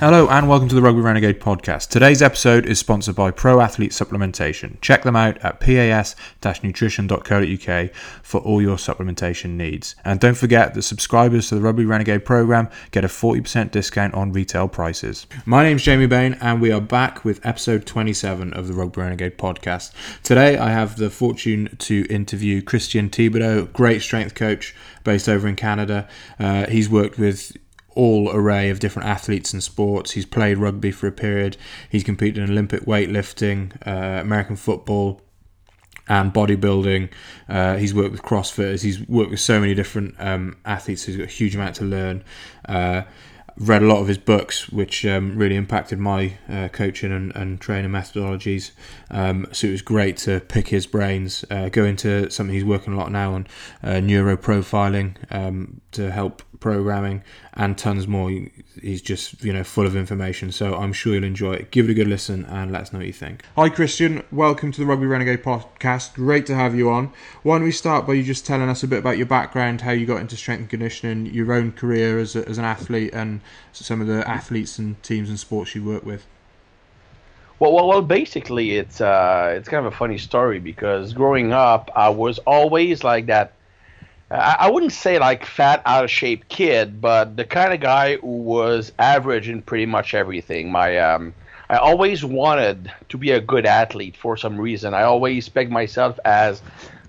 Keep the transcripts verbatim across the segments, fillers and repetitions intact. Hello and welcome to the Rugby Renegade podcast. Today's episode is sponsored by Pro Athlete Supplementation. Check them out at pas dash nutrition dot co dot uk for all your supplementation needs. And don't forget that subscribers to the Rugby Renegade program get a forty percent discount on retail prices. My name's Jamie Bain and we are back with episode twenty-seven of the Rugby Renegade podcast. Today I have the fortune to interview Christian Thibodeau, great strength coach based over in Canada. Uh, he's worked with all array of different athletes and sports. He's played rugby for a period. He's competed in Olympic weightlifting, uh, American football, and bodybuilding. Uh, he's worked with CrossFitters. He's worked with so many different um, athletes. He's got a huge amount to learn. Uh, read a lot of his books, which um, really impacted my uh, coaching and, and training methodologies. Um, so it was great to pick his brains, uh, go into something he's working a lot now on, uh, neuroprofiling um, to help programming, and tons more. He's just, you know, full of information. So I'm sure you'll enjoy it. Give it a good listen and let us know what you think. Hi, Christian. Welcome to the Rugby Renegade podcast. Great to have you on. Why don't we start by you just telling us a bit about your background, how you got into strength and conditioning, your own career as, a, as an athlete, and some of the athletes and teams and sports you work with. Well, well, well basically, it's uh, it's kind of a funny story because growing up, I was always like that. Uh, I wouldn't say like fat, out of shape kid, but the kind of guy who was average in pretty much everything. My um, I always wanted to be a good athlete for some reason. I always pegged myself as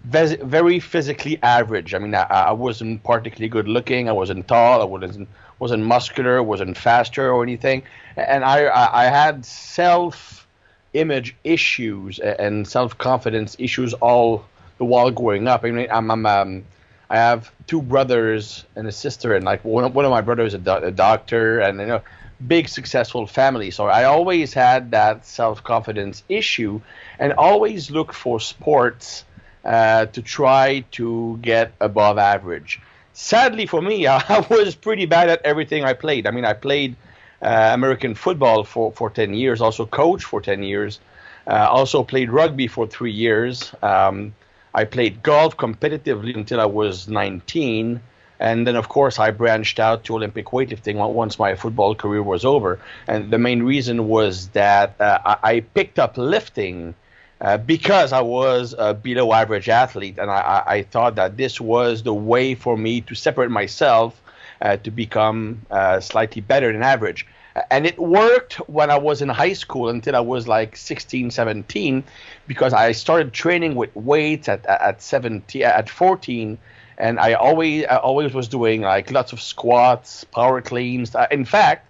very physically average. I mean, I, I wasn't particularly good looking. I wasn't tall. I wasn't wasn't muscular. Wasn't faster or anything. And I I, I had self-image issues and self-confidence issues all the while growing up. I mean, I'm, I'm um, I have two brothers and a sister, and like one one of my brothers a, do- a doctor, and you know, big successful family. So I always had that self-confidence issue, and always looked for sports Uh, to try to get above average. Sadly for me, I, I was pretty bad at everything I played. I mean, I played uh, American football for, for ten years, also coached for ten years, uh, also played rugby for three years. Um, I played golf competitively until I was nineteen. And then, of course, I branched out to Olympic weightlifting once my football career was over. And the main reason was that uh, I, I picked up lifting Uh, because I was a below average athlete, and I, I, I thought that this was the way for me to separate myself uh, to become uh, slightly better than average. And it worked when I was in high school until I was like sixteen, seventeen, because I started training with weights at at seventeen, at fourteen, and I always I always was doing like lots of squats, power cleans. In fact,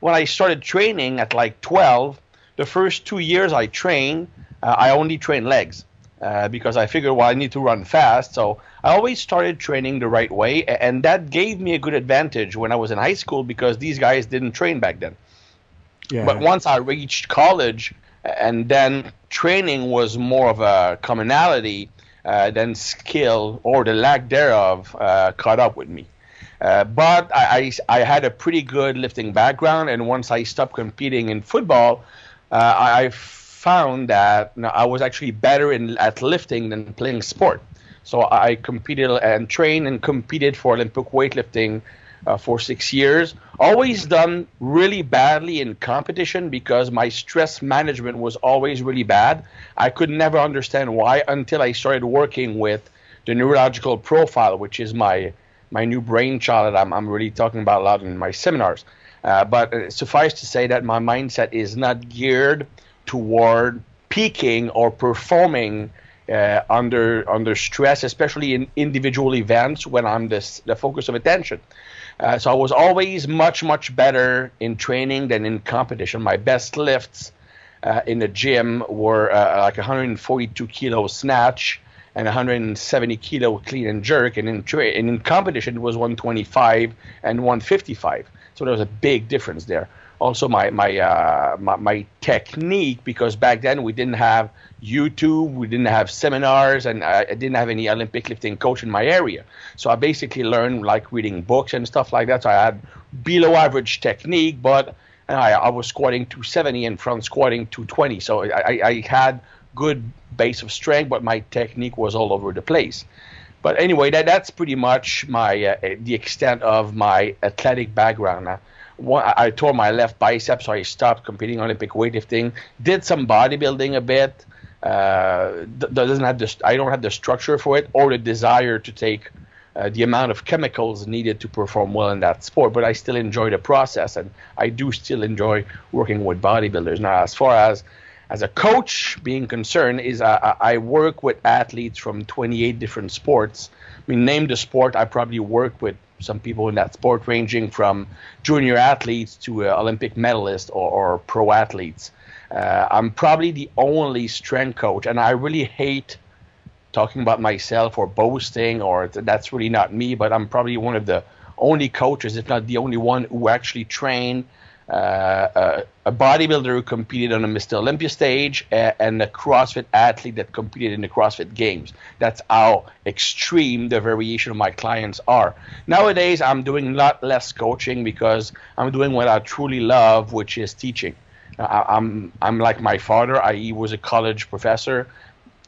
when I started training at like twelve, the first two years I trained, Uh, I only train legs uh, because I figured, well, I need to run fast. So I always started training the right way, and that gave me a good advantage when I was in high school because these guys didn't train back then. Yeah. But once I reached college and then training was more of a commonality uh, than skill or the lack thereof uh, caught up with me. Uh, but I, I, I had a pretty good lifting background, and once I stopped competing in football, uh, I found that you know, I was actually better in at lifting than playing sport. So I competed and trained and competed for Olympic weightlifting uh, for six years. Always done really badly in competition because my stress management was always really bad. I could never understand why until I started working with the neurological profile, which is my my new brainchild that I'm, I'm really talking about a lot in my seminars. Uh, but uh, suffice to say that my mindset is not geared toward peaking or performing uh, under under stress, especially in individual events when I'm the, the focus of attention. Uh, so I was always much, much better in training than in competition. My best lifts uh, in the gym were uh, like one forty-two kilo snatch and one seventy kilo clean and jerk. And in, tra- and in competition, it was one twenty-five and one fifty-five. So there was a big difference there. also my my, uh, my my technique, because back then we didn't have YouTube, we didn't have seminars, and I didn't have any Olympic lifting coach in my area. So I basically learned like reading books and stuff like that. So I had below average technique, but I, I was squatting two seventy and front squatting two twenty. So I, I had good base of strength, but my technique was all over the place. But anyway, that that's pretty much my uh, the extent of my athletic background. Uh, one, I, I tore my left bicep, so I stopped competing Olympic weightlifting. Did some bodybuilding a bit. Uh, th- doesn't have the, I don't have the structure for it or the desire to take uh, the amount of chemicals needed to perform well in that sport. But I still enjoy the process, and I do still enjoy working with bodybuilders. Now, as far as As a coach being concerned, is I, I work with athletes from twenty-eight different sports. I mean, name the sport, I probably work with some people in that sport, ranging from junior athletes to uh, Olympic medalists or, or pro athletes. Uh, I'm probably the only strength coach, and I really hate talking about myself or boasting, or th- that's really not me, but I'm probably one of the only coaches, if not the only one, who actually train Uh, a, a bodybuilder who competed on a Mister Olympia stage and, and a CrossFit athlete that competed in the CrossFit Games. That's how extreme the variation of my clients are. Nowadays, I'm doing a lot less coaching because I'm doing what I truly love, which is teaching. I, I'm I'm like my father. I, he was a college professor.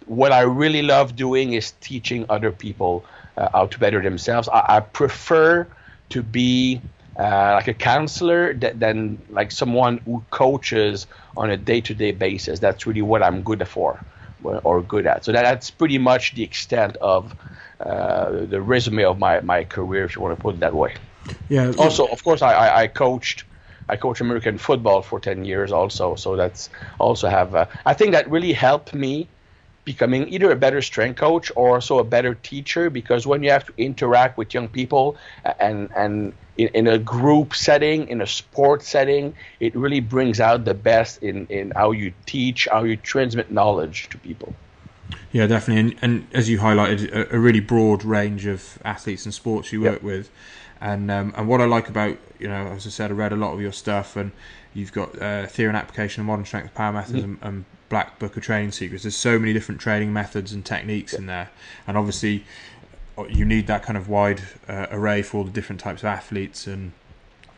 What I really love doing is teaching other people uh, how to better themselves. I, I prefer to be Uh, like a counselor that, than like someone who coaches on a day-to-day basis. That's really what I'm good for or good at. So that, that's pretty much the extent of uh, the resume of my, my career, if you want to put it that way. Yeah. Also, of course, I, I, I coached I coached American football for ten years also. So that's also have uh, I think that really helped me becoming either a better strength coach or also a better teacher, because when you have to interact with young people and and in, in a group setting, in a sport setting, it really brings out the best in, in how you teach, how you transmit knowledge to people. Yeah, definitely. And, and as you highlighted, a, a really broad range of athletes and sports you work yep. with. And um, and what I like about, you know, as I said, I read a lot of your stuff, and you've got uh, Theory and Application of Modern Strength, Power Methods, mm-hmm. and, and Black Book of Training Secrets. There's so many different training methods and techniques yeah. in there, and obviously you need that kind of wide uh, array for all the different types of athletes and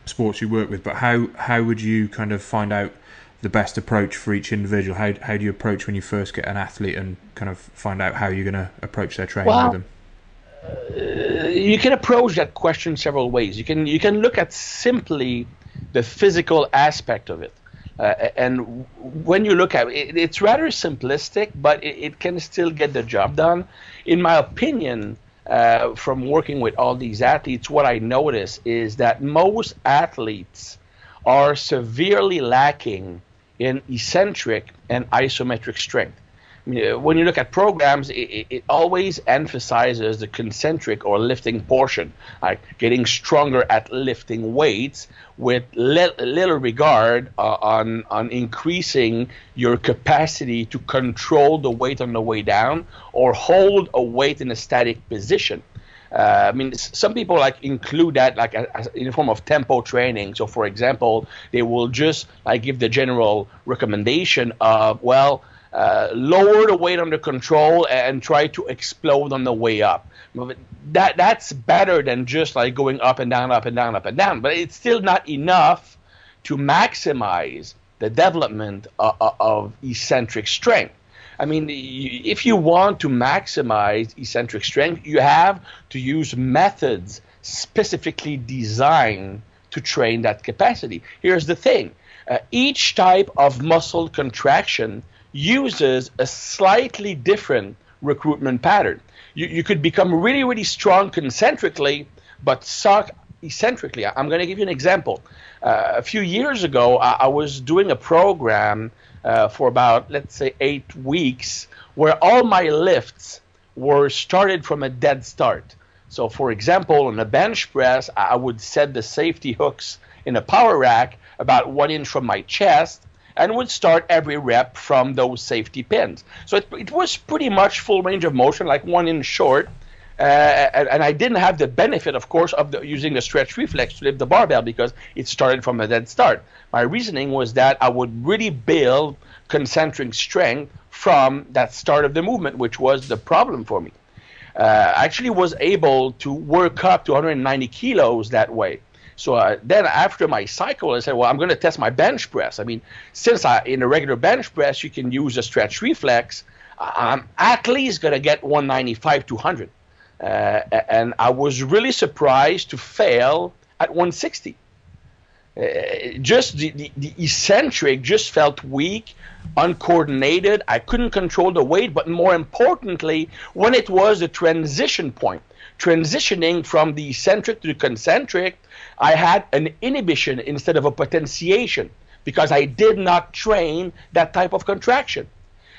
sports you work with. But how how would you kind of find out the best approach for each individual? How how do you approach when you first get an athlete and kind of find out how you're going to approach their training well, with them? Uh, you can approach that question several ways. You can you can look at simply the physical aspect of it, uh, and when you look at it, it's rather simplistic, but it, it can still get the job done. In my opinion, uh, from working with all these athletes, what I notice is that most athletes are severely lacking in eccentric and isometric strength. When you look at programs, it, it always emphasizes the concentric or lifting portion, like getting stronger at lifting weights, with le- little regard uh, on on increasing your capacity to control the weight on the way down or hold a weight in a static position. Uh, I mean, some people like include that like a, a, in a form of tempo training. So, for example, they will just like give the general recommendation of, well, Uh, lower the weight under control and try to explode on the way up. That that's better than just like going up and down, up and down, up and down. But it's still not enough to maximize the development of, of eccentric strength. I mean, if you want to maximize eccentric strength, you have to use methods specifically designed to train that capacity. Here's the thing. Uh, each type of muscle contraction uses a slightly different recruitment pattern. You, you could become really, really strong concentrically, but suck eccentrically. I'm going to give you an example. Uh, a few years ago, I, I was doing a program uh, for about, let's say, eight weeks, where all my lifts were started from a dead start. So, for example, on a bench press, I would set the safety hooks in a power rack about one inch from my chest, and would start every rep from those safety pins. So it, it was pretty much full range of motion, like one inch short, uh, and, and I didn't have the benefit, of course, of the, using the stretch reflex to lift the barbell because it started from a dead start. My reasoning was that I would really build concentric strength from that start of the movement, which was the problem for me. Uh, I actually was able to work up to one hundred ninety kilos that way. So uh, then after my cycle, I said, well, I'm going to test my bench press. I mean, since I, in a regular bench press, you can use a stretch reflex, I'm at least going to get one ninety-five, two hundred. Uh, and I was really surprised to fail at one sixty. Uh, just the, the, the eccentric just felt weak, uncoordinated. I couldn't control the weight, but more importantly, when it was the transition point, transitioning from the eccentric to the concentric, I had an inhibition instead of a potentiation because I did not train that type of contraction.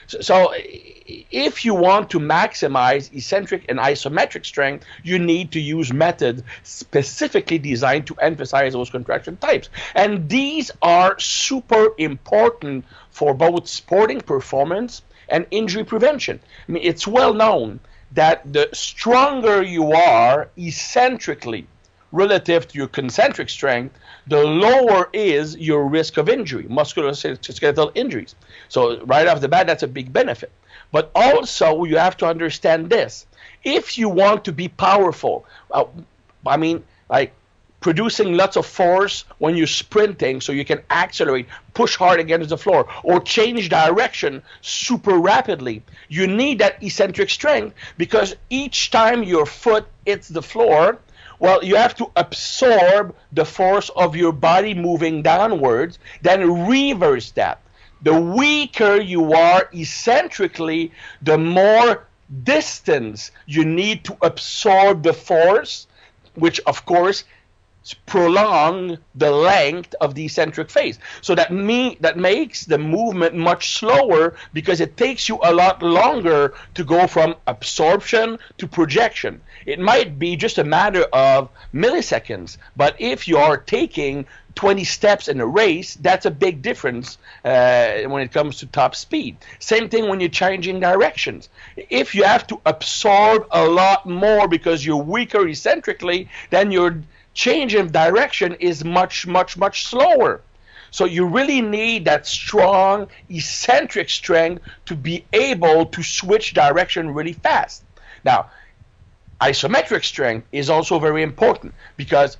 So, so if you want to maximize eccentric and isometric strength, you need to use methods specifically designed to emphasize those contraction types. And these are super important for both sporting performance and injury prevention. I mean, it's well known that the stronger you are eccentrically relative to your concentric strength, the lower is your risk of injury, musculoskeletal injuries. So right off the bat, that's a big benefit. But also, you have to understand this. If you want to be powerful, uh, I mean, like producing lots of force when you're sprinting so you can accelerate, push hard against the floor, or change direction super rapidly, you need that eccentric strength because each time your foot hits the floor, well, you have to absorb the force of your body moving downwards, then reverse that. The weaker you are eccentrically, the more distance you need to absorb the force, which, of course, prolong the length of the eccentric phase. So that me that makes the movement much slower because it takes you a lot longer to go from absorption to projection. It might be just a matter of milliseconds, but if you are taking twenty steps in a race, that's a big difference uh, when it comes to top speed. Same thing when you're changing directions. If you have to absorb a lot more because you're weaker eccentrically, then you're change in direction is much, much, much slower. So you really need that strong eccentric strength to be able to switch direction really fast. Now, isometric strength is also very important because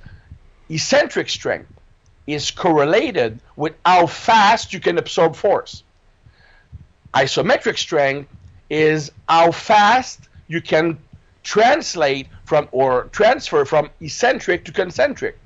eccentric strength is correlated with how fast you can absorb force. Isometric strength is how fast you can translate from or transfer from eccentric to concentric.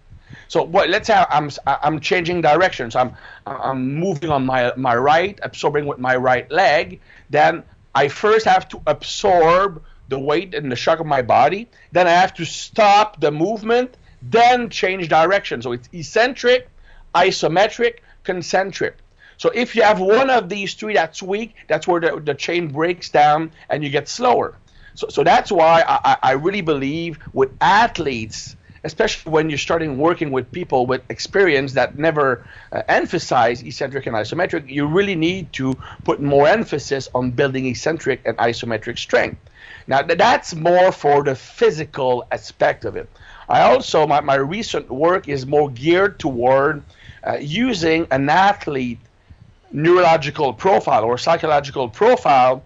So what, let's say I'm I'm changing directions. I'm I'm moving on my my right, absorbing with my right leg. Then I first have to absorb the weight and the shock of my body. Then I have to stop the movement. Then change direction. So it's eccentric, isometric, concentric. So if you have one of these three that's weak, that's where the, the chain breaks down and you get slower. So, so that's why I, I really believe with athletes, especially when you're starting working with people with experience that never uh, emphasize eccentric and isometric, you really need to put more emphasis on building eccentric and isometric strength. Now, th that's more for the physical aspect of it. I also, my, my recent work is more geared toward uh, using an athlete neurological profile or psychological profile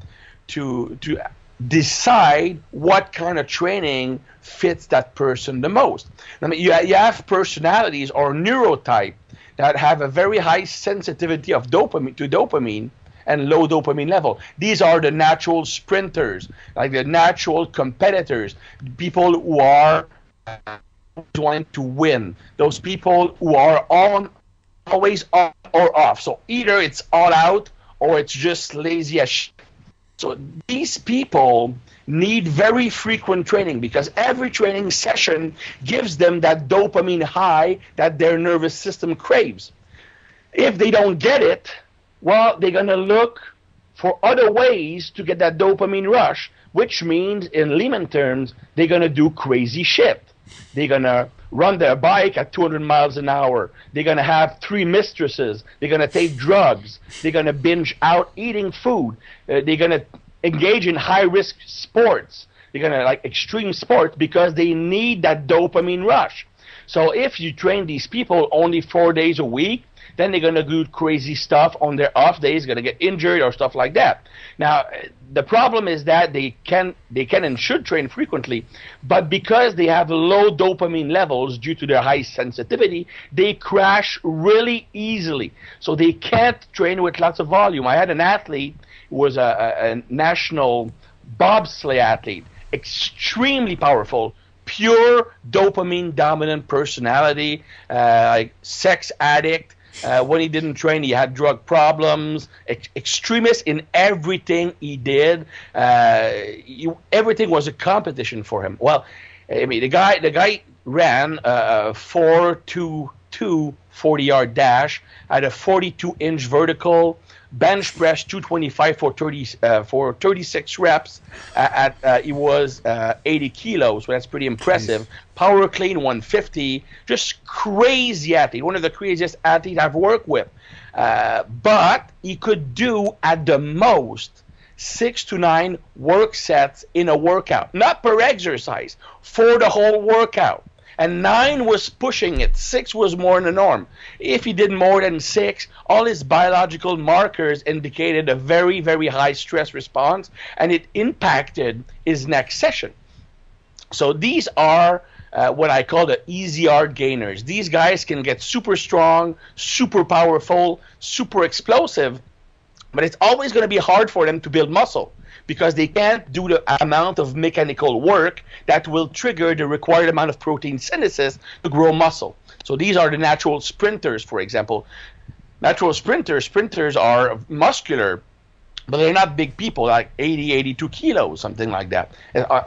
to to decide what kind of training fits that person the most. I mean, you, you have personalities or neurotype that have a very high sensitivity of dopamine to dopamine and low dopamine level. These are the natural sprinters, like the natural competitors, people who are trying to win, those people who are on, always on or off. So either it's all out or it's just lazy as shit. So these people need very frequent training because every training session gives them that dopamine high that their nervous system craves. If they don't get it, well, they're going to look for other ways to get that dopamine rush, which means in layman terms, they're going to do crazy shit. They're going to run their bike at two hundred miles an hour. They're going to have three mistresses. They're going to take drugs. They're going to binge out eating food. Uh, they're going to engage in high-risk sports. they're gonna like extreme sports because they need that dopamine rush. So if you train these people only four days a week, then they're going to do crazy stuff on their off days, going to get injured or stuff like that. Now, the problem is that they can, they can and should train frequently, but because they have low dopamine levels due to their high sensitivity, they crash really easily. So they can't train with lots of volume. I had an athlete who was a, a national bobsleigh athlete, extremely powerful, pure dopamine-dominant personality, uh, like sex addict. Uh, when he didn't train, he had drug problems, ex extremist in everything he did. Uh, you, everything was a competition for him. Well, I mean, the guy, the guy ran a four two two forty-yard dash at a forty-two inch vertical, bench press two twenty-five for thirty-six reps. Uh, at uh, it was uh, eighty kilos, so that's pretty impressive. Nice. Power clean one fifty, just crazy athlete, one of the craziest athletes I've worked with. Uh, but he could do at the most six to nine work sets in a workout, not per exercise, for the whole workout. And nine was pushing it. Six was more than the norm. If he did more than six, all his biological markers indicated a very, very high stress response, and it impacted his next session. So these are uh, what I call the easy art gainers. These guys can get super strong, super powerful, super explosive, but it's always going to be hard for them to build muscle, because they can't do the amount of mechanical work that will trigger the required amount of protein synthesis to grow muscle. So these are the natural sprinters, for example. Natural sprinters, sprinters are muscular, but they're not big people, like eighty, eighty-two kilos, something like that,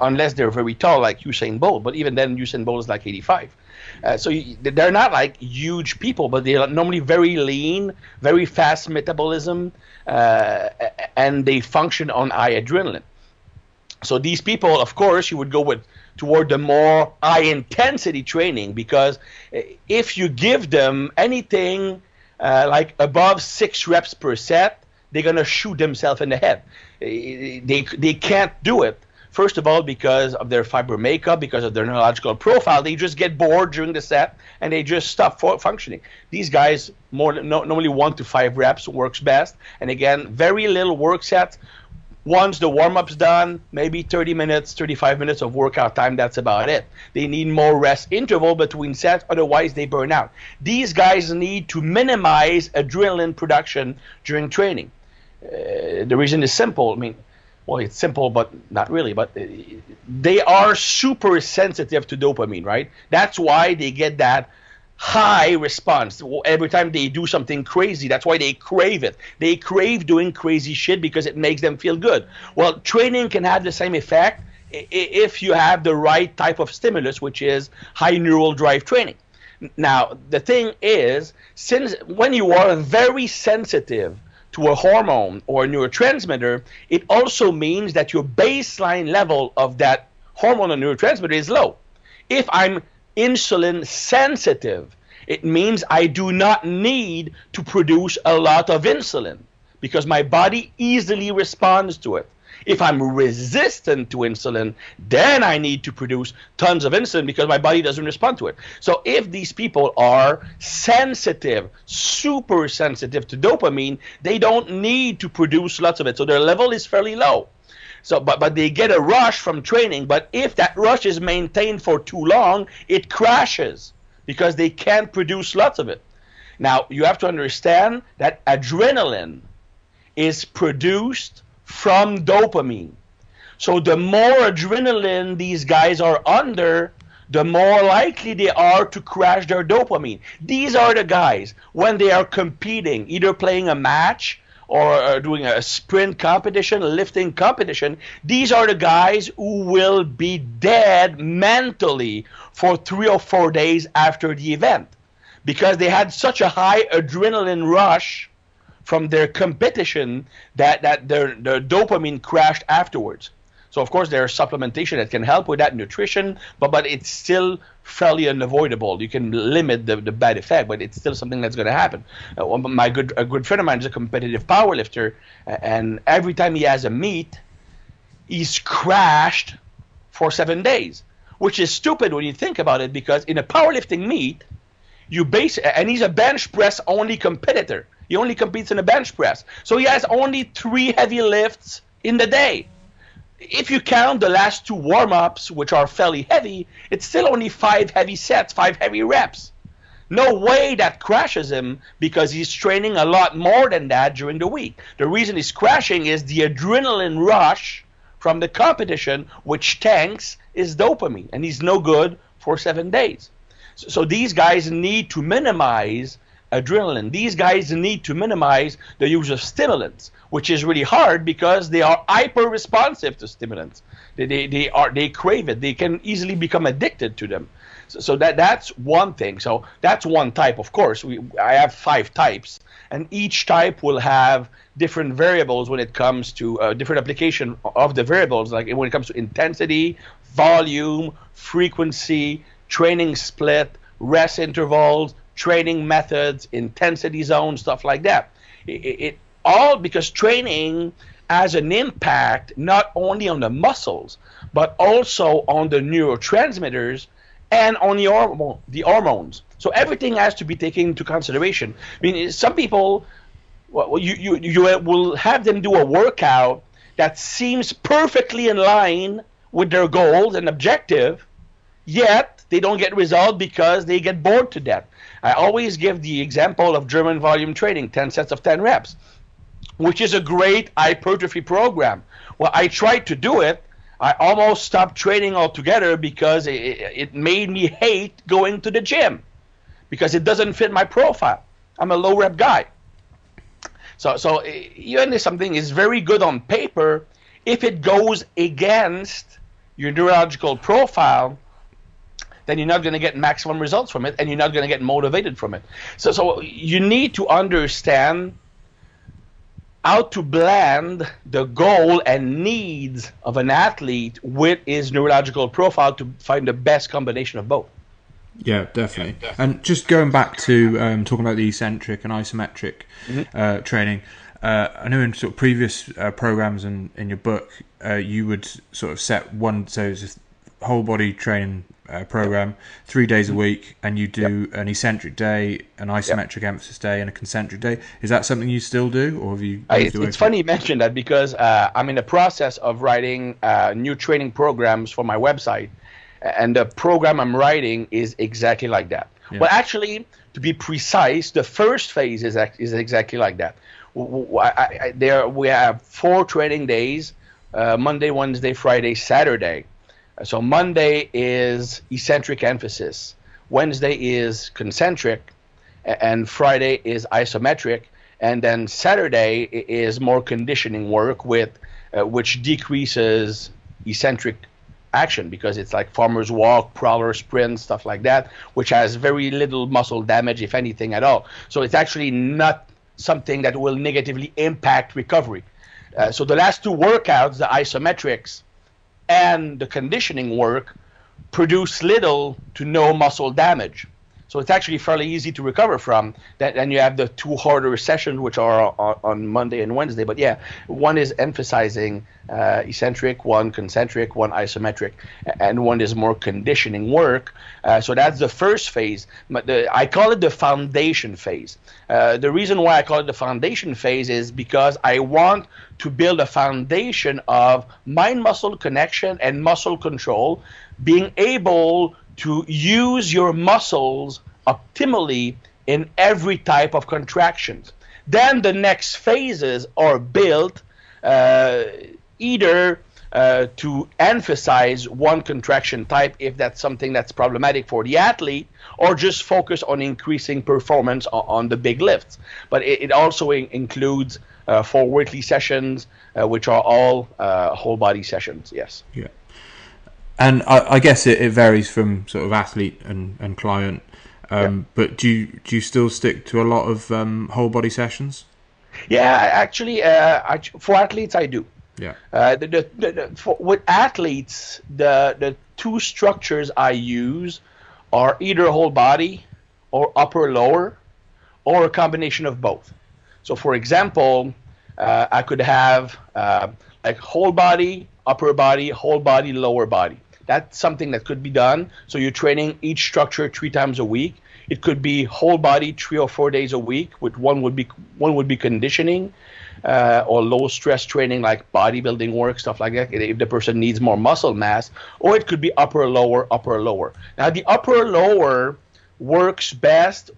unless they're very tall, like Usain Bolt. But even then, Usain Bolt is like eighty-five. Uh, so you, they're not like huge people, but they're normally very lean, very fast metabolism, uh, and they function on high adrenaline. So these people, of course, you would go with toward the more high-intensity training, because if you give them anything uh, like above six reps per set, they're going to shoot themselves in the head. They, they can't do it. First of all, because of their fiber makeup, because of their neurological profile, they just get bored during the set and they just stop functioning. These guys, more no, normally one to five reps works best. And again, very little work sets. Once the warm-up's done, maybe thirty minutes, thirty-five minutes of workout time, that's about it. They need more rest interval between sets, otherwise they burn out. These guys need to minimize adrenaline production during training. Uh, the reason is simple. I mean, well, it's simple, but not really. But they are super sensitive to dopamine, right? That's why they get that high response every time they do something crazy. That's why they crave it. They crave doing crazy shit because it makes them feel good. Well, training can have the same effect if you have the right type of stimulus, which is high neural drive training. Now, the thing is, since when you are very sensitive to a hormone or a neurotransmitter, it also means that your baseline level of that hormone or neurotransmitter is low. If I'm insulin sensitive, it means I do not need to produce a lot of insulin because my body easily responds to it. If I'm resistant to insulin, then I need to produce tons of insulin because my body doesn't respond to it. So if these people are sensitive, super sensitive to dopamine, they don't need to produce lots of it. So their level is fairly low. So, but, but they get a rush from training. But if that rush is maintained for too long, it crashes because they can't produce lots of it. Now, you have to understand that adrenaline is produced from dopamine. So the more adrenaline these guys are under, the more likely they are to crash their dopamine. These are the guys when they are competing, either playing a match or doing a sprint competition, lifting competition. These are the guys who will be dead mentally for three or four days after the event because they had such a high adrenaline rush from their competition that, that their, their dopamine crashed afterwards. So, of course, there's supplementation that can help with that, nutrition, but, but it's still fairly unavoidable. You can limit the, the bad effect, but it's still something that's going to happen. Uh, my good, a good friend of mine is a competitive powerlifter, and every time he has a meet, he's crashed for seven days, which is stupid when you think about it, because in a powerlifting meet, you base, and he's a bench press only competitor. He only competes in a bench press. So he has only three heavy lifts in the day. If you count the last two warm-ups, which are fairly heavy, it's still only five heavy sets, five heavy reps. No way that crashes him, because he's training a lot more than that during the week. The reason he's crashing is the adrenaline rush from the competition, which tanks his dopamine, and he's no good for seven days. So, so these guys need to minimize adrenaline. These guys need to minimize the use of stimulants, which is really hard because they are hyper-responsive to stimulants. They, they, they, are, they crave it. They can easily become addicted to them. So that that's one thing. So that's one type. Of course, we I have five types, and each type will have different variables when it comes to uh, different application of the variables, like when it comes to intensity, volume, frequency, training split, rest intervals, training methods, intensity zone, stuff like that. It, it all because training has an impact not only on the muscles but also on the neurotransmitters and on the, horm the hormones. So everything has to be taken into consideration. I mean, some people, well, you, you, you will have them do a workout that seems perfectly in line with their goals and objective, yet they don't get results because they get bored to death. I always give the example of German volume training, ten sets of ten reps, which is a great hypertrophy program. Well, I tried to do it. I almost stopped training altogether because it, it made me hate going to the gym because it doesn't fit my profile. I'm a low rep guy. So, so even if something is very good on paper, if it goes against your neurological profile, then you're not going to get maximum results from it, and you're not going to get motivated from it. So, so you need to understand how to blend the goal and needs of an athlete with his neurological profile to find the best combination of both. Yeah, definitely. Yeah, definitely. And just going back to um, talking about the eccentric and isometric mm-hmm. uh, training, uh, I know in sort of previous uh, programs and in your book, uh, you would sort of set one, so it's a whole body training uh, program, yep. three days mm-hmm. a week, and you do yep. an eccentric day, an isometric yep. emphasis day, and a concentric day. Is that something you still do, or have you? Uh, it's it's funny you mentioned that because uh, I'm in the process of writing uh, new training programs for my website, and the program I'm writing is exactly like that. Yep. Well, actually, to be precise, the first phase is is exactly like that. I, I, there we have four training days: uh, Monday, Wednesday, Friday, Saturday. So Monday is eccentric emphasis, Wednesday is concentric, and Friday is isometric, and then Saturday is more conditioning work with uh, which decreases eccentric action because it's like farmer's walk, prowler sprint, stuff like that, which has very little muscle damage, if anything at all. So it's actually not something that will negatively impact recovery. Uh, so the last two workouts, the isometrics and the conditioning work, produce little to no muscle damage. So it's actually fairly easy to recover from. Then you have the two harder sessions, which are on Monday and Wednesday. But yeah, one is emphasizing uh, eccentric, one concentric, one isometric, and one is more conditioning work. Uh, so that's the first phase. But the, I call it the foundation phase. Uh, the reason why I call it the foundation phase is because I want to build a foundation of mind-muscle connection and muscle control, being able to use your muscles optimally in every type of contractions. Then the next phases are built uh, either uh, to emphasize one contraction type if that's something that's problematic for the athlete, or just focus on increasing performance on, on the big lifts. But it, it also in includes uh, four weekly sessions, uh, which are all uh, whole body sessions, yes. Yeah. And I, I guess it, it varies from sort of athlete and, and client, um, yeah. but do you, do you still stick to a lot of um, whole body sessions? Yeah, actually, uh, I, for athletes, I do. Yeah. Uh, the, the, the, the, for, with athletes, the, the two structures I use are either whole body or upper lower or a combination of both. So, for example, uh, I could have uh, like whole body, upper body, whole body, lower body. That's something that could be done. So you're training each structure three times a week. It could be whole body three or four days a week, with one would be one would be conditioning uh, or low stress training like bodybuilding work, stuff like that, if the person needs more muscle mass. Or it could be upper, lower, upper, lower. Now, the upper, lower works best,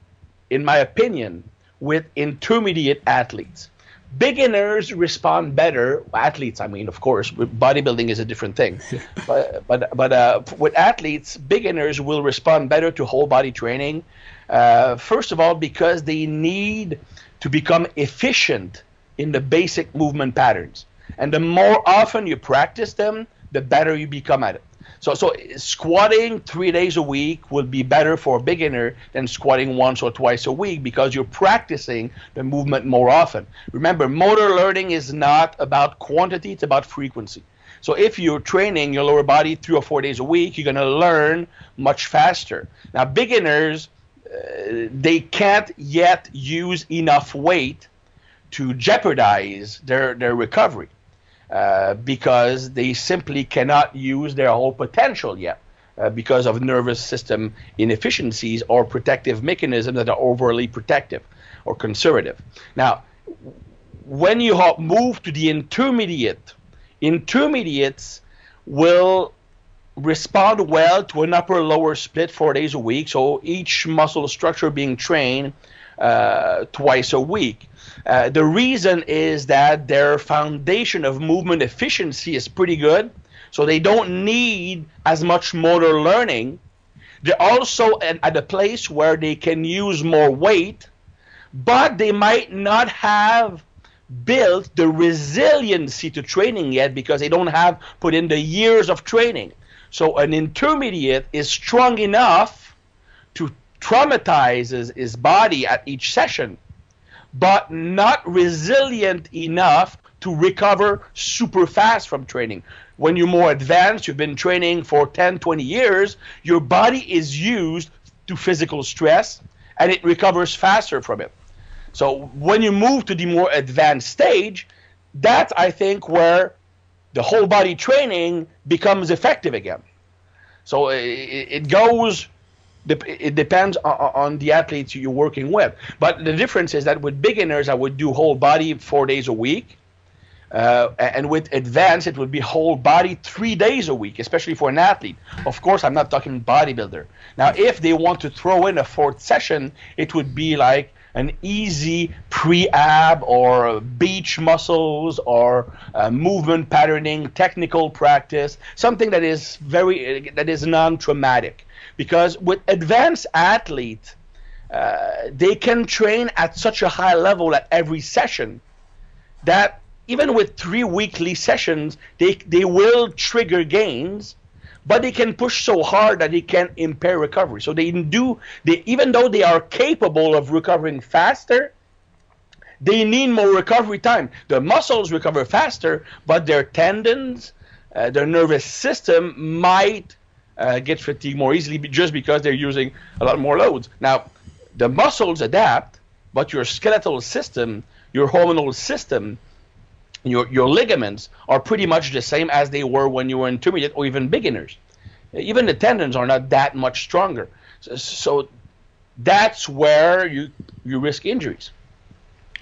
in my opinion, with intermediate athletes. Beginners respond better, athletes, I mean, of course, bodybuilding is a different thing, but but, but uh, with athletes, beginners will respond better to whole body training, uh, first of all, because they need to become efficient in the basic movement patterns. And the more often you practice them, the better you become at it. So, so squatting three days a week will be better for a beginner than squatting once or twice a week, because you're practicing the movement more often. Remember, motor learning is not about quantity, it's about frequency. So if you're training your lower body three or four days a week, you're going to learn much faster. Now, beginners, uh, they can't yet use enough weight to jeopardize their, their recovery. Uh, because they simply cannot use their whole potential yet uh, because of nervous system inefficiencies or protective mechanisms that are overly protective or conservative. Now, when you move to the intermediate, intermediates will respond well to an upper-lower split four days a week, so each muscle structure being trained uh, twice a week. Uh, the reason is that their foundation of movement efficiency is pretty good, so they don't need as much motor learning. They're also at, at a place where they can use more weight, but they might not have built the resiliency to training yet because they don't have put in the years of training. So an intermediate is strong enough to traumatize his, his body at each session, but not resilient enough to recover super fast from training. When you're more advanced, you've been training for ten, twenty years, your body is used to physical stress, and it recovers faster from it. So when you move to the more advanced stage, that's, I think, where the whole body training becomes effective again. So it, it goes... It depends on the athletes you're working with. But the difference is that with beginners, I would do whole body four days a week. Uh, and with advanced, it would be whole body three days a week, especially for an athlete. Of course, I'm not talking bodybuilder. Now, if they want to throw in a fourth session, it would be like an easy pre-ab or beach muscles or uh, movement patterning, technical practice, something that is very that is non-traumatic. Because with advanced athletes, uh, they can train at such a high level at every session that even with three weekly sessions, they, they will trigger gains, but they can push so hard that they can impair recovery. So they do, they, even though they are capable of recovering faster, they need more recovery time. The muscles recover faster, but their tendons, uh, their nervous system might Uh, get fatigued more easily just because they're using a lot more loads. Now, the muscles adapt, but your skeletal system, your hormonal system, your your ligaments are pretty much the same as they were when you were intermediate or even beginners. Even the tendons are not that much stronger. So, so that's where you you risk injuries.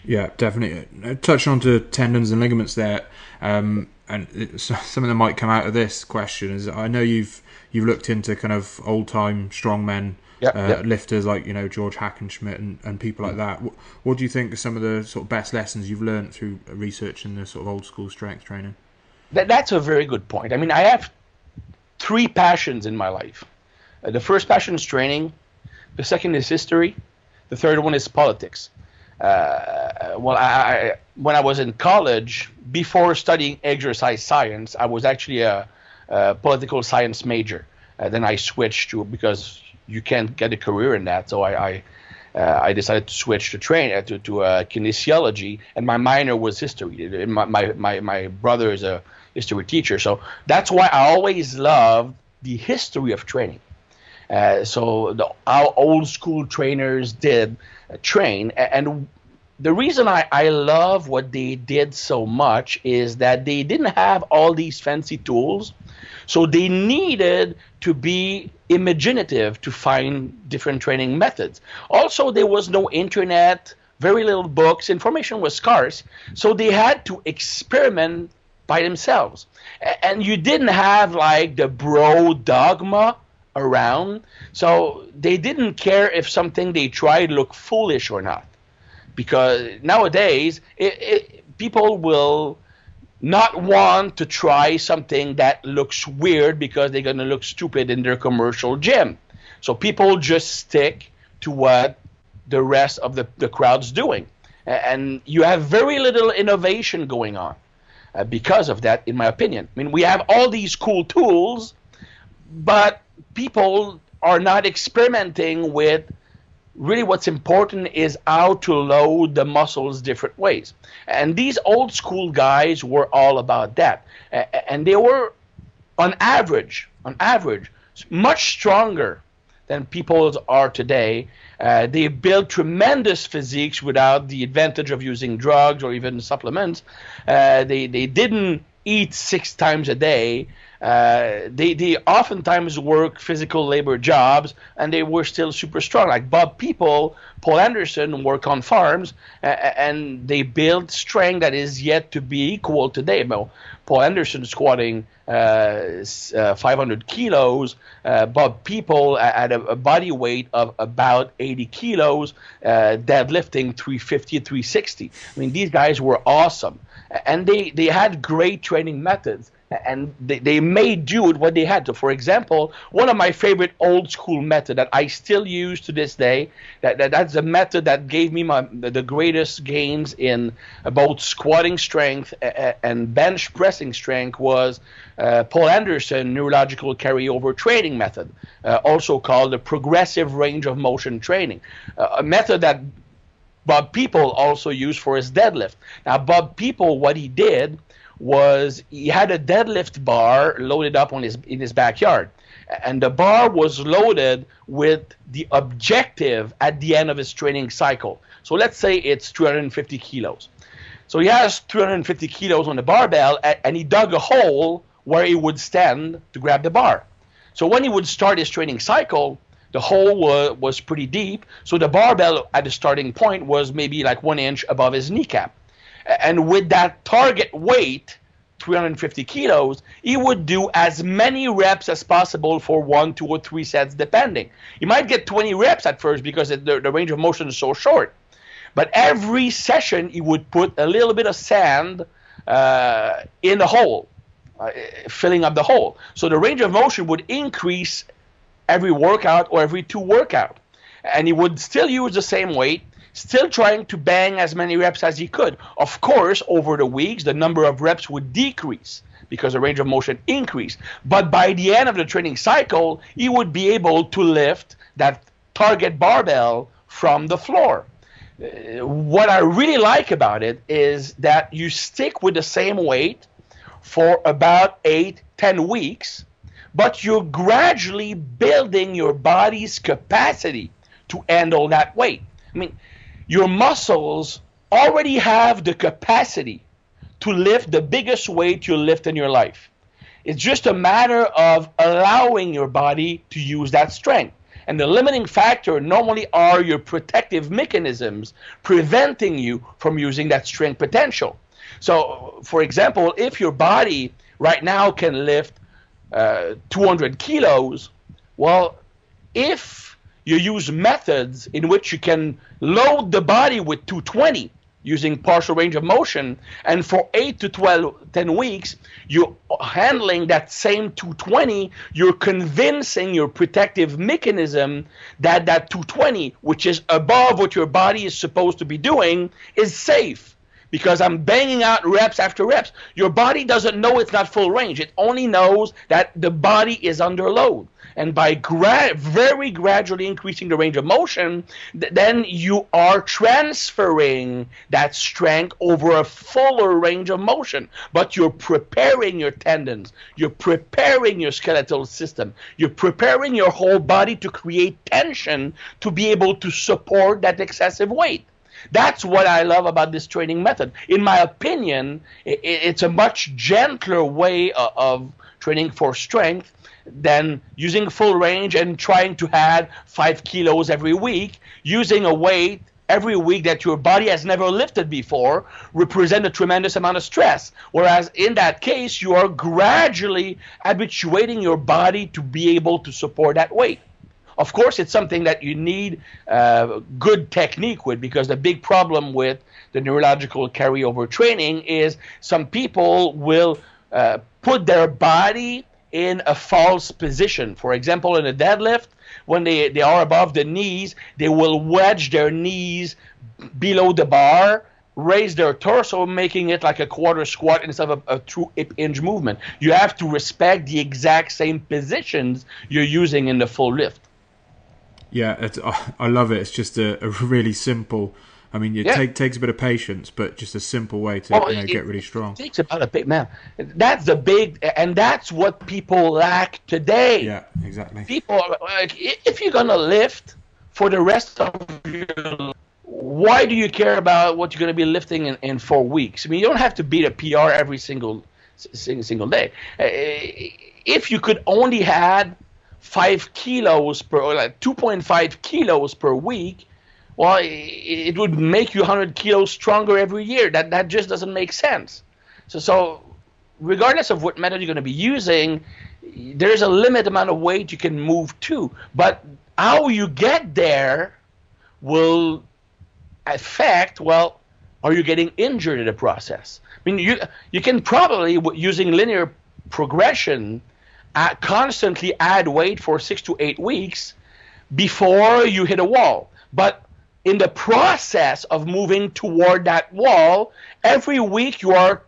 Yeah, definitely. Touching on to tendons and ligaments there, um, and it, so something that might come out of this question is I know you've you've looked into kind of old-time strongmen, yep, uh, yep. lifters like, you know, George Hackenschmidt and, and people like that. What, what do you think are some of the sort of best lessons you've learned through researching the sort of old-school strength training? That, that's a very good point. I mean, I have three passions in my life. Uh, the first passion is training. The second is history. The third one is politics. Uh, well, I, I, when I was in college, before studying exercise science, I was actually a, a political science major. Uh, then I switched to, because you can't get a career in that, so I I, uh, I decided to switch to train uh, to to uh, kinesiology, and my minor was history. My, my my my brother is a history teacher, so that's why I always loved the history of training. Uh, so the, how old school trainers did uh, train. And the reason I, I love what they did so much is that they didn't have all these fancy tools. So they needed to be imaginative to find different training methods. Also, there was no internet, very little books, information was scarce, so they had to experiment by themselves. And you didn't have like the bro dogma around, so they didn't care if something they tried looked foolish or not. Because nowadays, it, it, people will not want to try something that looks weird because they're going to look stupid in their commercial gym. So people just stick to what the rest of the, the crowd's doing. And you have very little innovation going on uh, because of that, in my opinion. I mean, we have all these cool tools, but people are not experimenting with really what's important is how to load the muscles different ways. And these old school guys were all about that. And they were, on average, on average, much stronger than people are today. Uh, they built tremendous physiques without the advantage of using drugs or even supplements. Uh, they, they didn't eat six times a day. Uh, they, they oftentimes work physical labor jobs, and they were still super strong. Like Bob Peoples, Paul Anderson work on farms, uh, and they build strength that is yet to be equal today. Paul Anderson squatting uh, uh, five hundred kilos, uh, Bob Peoples at a, a body weight of about eighty kilos, uh, deadlifting three fifty, three sixty. I mean, these guys were awesome, and they, they had great training methods. And they, they made do with what they had. So, for example, one of my favorite old school method that I still use to this day, that, that that's the method that gave me my the greatest gains in both squatting strength and bench pressing strength, was uh, Paul Anderson neurological carryover training method, uh, also called the progressive range of motion training, uh, a method that Bob Peoples also used for his deadlift. Now, Bob Peoples, what he did was he had a deadlift bar loaded up on his in his backyard, and the bar was loaded with the objective at the end of his training cycle. So let's say it's two hundred fifty kilos. So he has two hundred fifty kilos on the barbell, and he dug a hole where he would stand to grab the bar. So when he would start his training cycle, the hole was, was pretty deep, so the barbell at the starting point was maybe like one inch above his kneecap. And with that target weight, three hundred fifty kilos, he would do as many reps as possible for one, two, or three sets, depending. He might get twenty reps at first because the, the range of motion is so short. But every session, he would put a little bit of sand uh, in the hole, uh, filling up the hole. So the range of motion would increase every workout or every two workout. And he would still use the same weight, still trying to bang as many reps as he could. Of course, over the weeks, the number of reps would decrease because the range of motion increased. But by the end of the training cycle, he would be able to lift that target barbell from the floor. Uh, what I really like about it is that you stick with the same weight for about eight, ten weeks, but you're gradually building your body's capacity to handle that weight. I mean, your muscles already have the capacity to lift the biggest weight you lift in your life. It's just a matter of allowing your body to use that strength. And the limiting factor normally are your protective mechanisms preventing you from using that strength potential. So, for example, if your body right now can lift uh, two hundred kilos, well, if you use methods in which you can load the body with two hundred twenty using partial range of motion, and for eight to twelve, ten weeks, you're handling that same two hundred twenty, you're convincing your protective mechanism that that two hundred twenty, which is above what your body is supposed to be doing, is safe. Because I'm banging out reps after reps. Your body doesn't know it's not full range. It only knows that the body is under load. And by gra- very gradually increasing the range of motion, th- then you are transferring that strength over a fuller range of motion. But you're preparing your tendons. You're preparing your skeletal system. You're preparing your whole body to create tension to be able to support that excessive weight. That's what I love about this training method. In my opinion, it's a much gentler way of training for strength than using full range and trying to add five kilos every week, using a weight every week that your body has never lifted before, represent a tremendous amount of stress. Whereas in that case, you are gradually habituating your body to be able to support that weight. Of course, it's something that you need uh, good technique with, because the big problem with the neurological carryover training is some people will uh, put their body in a false position. For example, in a deadlift, when they, they are above the knees, they will wedge their knees below the bar, raise their torso, making it like a quarter squat instead of a, a true hip hinge movement. You have to respect the exact same positions you're using in the full lift. Yeah, it's, oh, I love it. It's just a, a really simple... I mean, it yeah. take, takes a bit of patience, but just a simple way to well, you know, it, get really strong. It takes about a bit, man. That's the big, and that's what people lack today. Yeah, exactly. People, like, if you're going to lift for the rest of your life, why do you care about what you're going to be lifting in, in four weeks? I mean, you don't have to beat a P R every single single day. If you could only add five kilos per, like two point five kilos per week, well, it would make you one hundred kilos stronger every year. That that just doesn't make sense. So, so regardless of what method you're going to be using, there's a limited amount of weight you can move to. But how you get there will affect, well, are you getting injured in the process? I mean, you you can probably, using linear progression, uh, constantly add weight for six to eight weeks before you hit a wall. But in the process of moving toward that wall, every week you are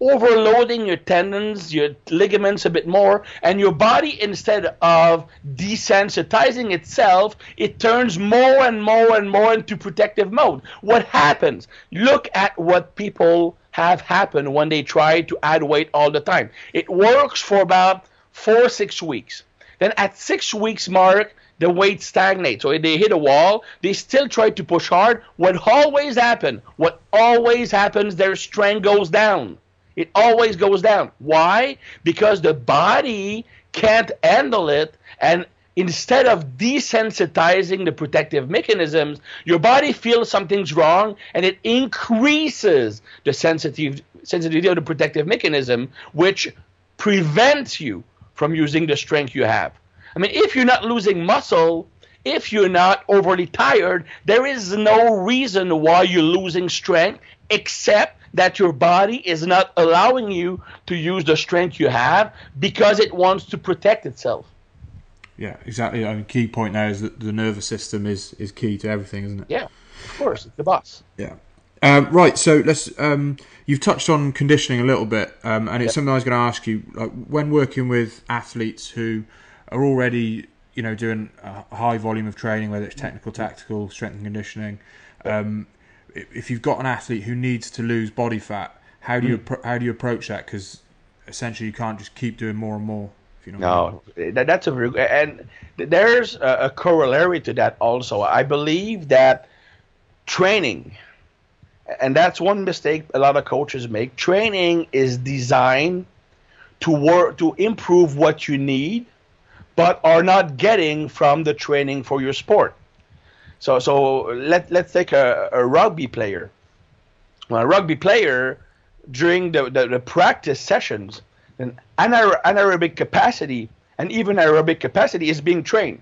overloading your tendons, your ligaments a bit more, and your body, instead of desensitizing itself, it turns more and more and more into protective mode. What happens? Look at what people have happened when they try to add weight all the time. It works for about four, six weeks. Then at six weeks mark, the weight stagnates. So they hit a wall. They still try to push hard. What always happens, what always happens, their strength goes down. It always goes down. Why? Because the body can't handle it. And instead of desensitizing the protective mechanisms, your body feels something's wrong, and it increases the sensitive, sensitivity of the protective mechanism, which prevents you from using the strength you have. I mean, if you're not losing muscle, if you're not overly tired, there is no reason why you're losing strength, except that your body is not allowing you to use the strength you have because it wants to protect itself. Yeah, exactly. I mean, key point now is that the nervous system is, is key to everything, isn't it? Yeah, of course. It's the boss. Yeah. Um, right, so let's. Um, you've touched on conditioning a little bit, um, and it's yep. something I was going to ask you. Like, when working with athletes who are already, you know, doing a high volume of training, whether it's technical, tactical, strength and conditioning. Um, if you've got an athlete who needs to lose body fat, how do you how do you approach that? Because essentially, you can't just keep doing more and more. If you know no, I mean. that, that's a and there's a corollary to that also. I believe that training, and that's one mistake a lot of coaches make. Training is designed to work to improve what you need, but are not getting from the training for your sport. So so let, let's take a, a rugby player. Well, a rugby player, during the, the, the practice sessions, an anaer anaerobic capacity and even aerobic capacity is being trained.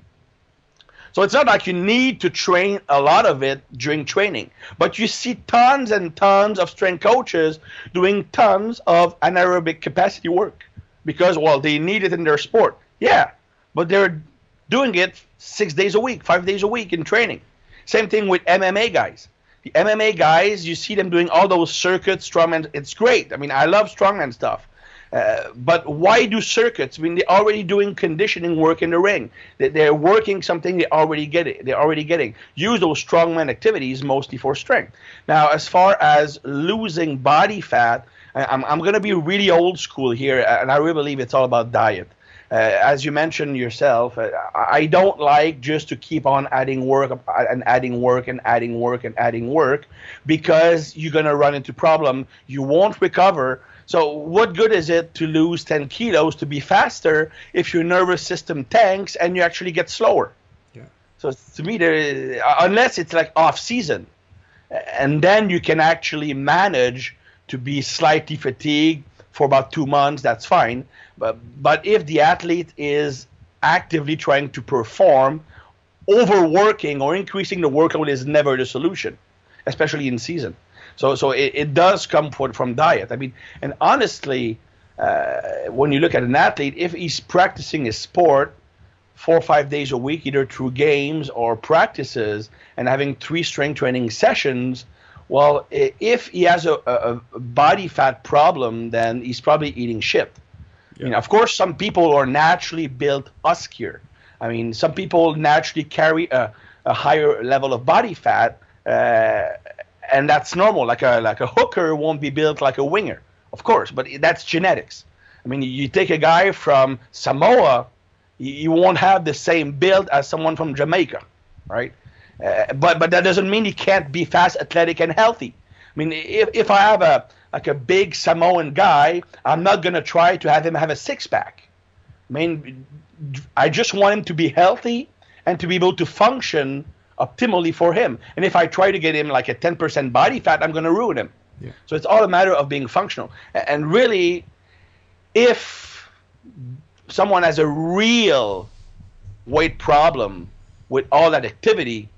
So it's not like you need to train a lot of it during training, but you see tons and tons of strength coaches doing tons of anaerobic capacity work because, well, they need it in their sport. Yeah. But they're doing it six days a week, five days a week in training. Same thing with M M A guys. The M M A guys, you see them doing all those circuits, strongman. It's great. I mean, I love strongman stuff. Uh, but why do circuits? I mean, they're already doing conditioning work in the ring. They're working something they already get it. They're already getting. Use those strongman activities mostly for strength. Now, as far as losing body fat, I'm, I'm going to be really old school here, and I really believe it's all about diet. Uh, as you mentioned yourself, uh, I don't like just to keep on adding work and adding work and adding work and adding work because you're going to run into problem. You won't recover. So what good is it to lose ten kilos to be faster if your nervous system tanks and you actually get slower? Yeah. So to me, there is, unless it's like off season, and then you can actually manage to be slightly fatigued for about two months, that's fine. But but if the athlete is actively trying to perform, overworking or increasing the workload is never the solution, especially in season. So so it, it does come for, from diet. I mean, and honestly, uh, when you look at an athlete, if he's practicing his sport four or five days a week, either through games or practices, and having three strength training sessions, well, if he has a, a body fat problem, then he's probably eating shit. Yeah. I mean, of course, some people are naturally built huskier. I mean, some people naturally carry a, a higher level of body fat, uh, and that's normal. Like a like a hooker won't be built like a winger, of course, but that's genetics. I mean, you take a guy from Samoa, you won't have the same build as someone from Jamaica, right? Uh, but but that doesn't mean he can't be fast, athletic, and healthy. I mean, if if I have a like a big Samoan guy, I'm not gonna try to have him have a six pack. I mean, I just want him to be healthy and to be able to function optimally for him. And if I try to get him like a ten percent body fat, I'm gonna ruin him. Yeah. So it's all a matter of being functional. And really, if someone has a real weight problem with all that activity,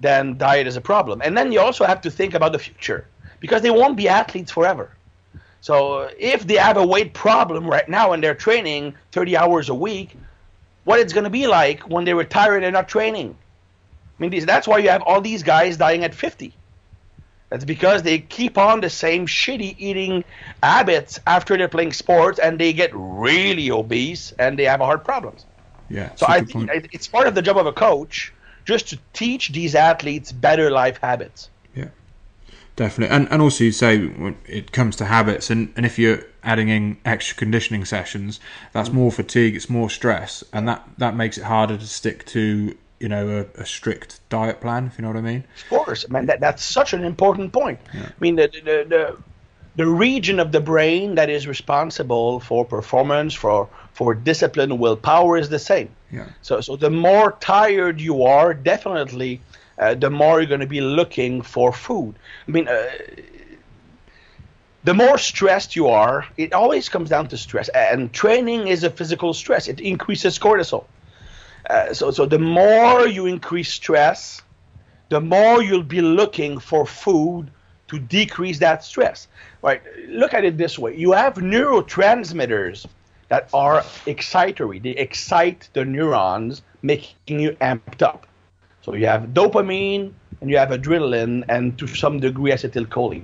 then diet is a problem. And then you also have to think about the future, because they won't be athletes forever. So if they have a weight problem right now and they're training thirty hours a week, what it's going to be like when they retire and they're not training? I mean, that's why you have all these guys dying at fifty. That's because they keep on the same shitty eating habits after they're playing sports, and they get really obese and they have heart problems. Yeah. So I think it's part of the job of a coach just to teach these athletes better life habits. Yeah, definitely. And and also, you say when it comes to habits, and, and if you're adding in extra conditioning sessions, that's more fatigue, it's more stress, and that, that makes it harder to stick to, you know, a, a strict diet plan, if you know what I mean. Of course, man. That, that's such an important point. Yeah. I mean, the, the the the region of the brain that is responsible for performance, for for discipline, willpower is the same. Yeah. So so the more tired you are, definitely, uh, the more you're going to be looking for food. I mean, uh, the more stressed you are, it always comes down to stress. And training is a physical stress. It increases cortisol. Uh, so, so the more you increase stress, the more you'll be looking for food to decrease that stress. Right? Look at it this way. You have neurotransmitters that are excitatory. They excite the neurons, making you amped up. So you have dopamine, and you have adrenaline, and to some degree acetylcholine.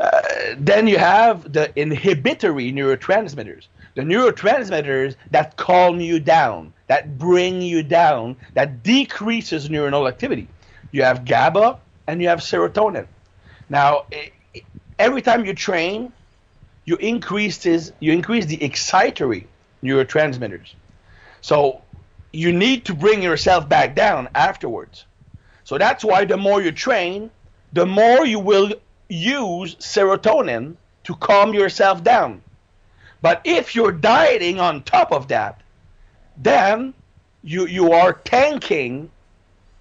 Uh, then you have the inhibitory neurotransmitters. The neurotransmitters that calm you down, that bring you down, that decreases neuronal activity. You have GABA and you have serotonin. Now, every time you train, you increase this, you increase the excitatory neurotransmitters. So you need to bring yourself back down afterwards. So that's why the more you train, the more you will use serotonin to calm yourself down. But if you're dieting on top of that, then you you are tanking,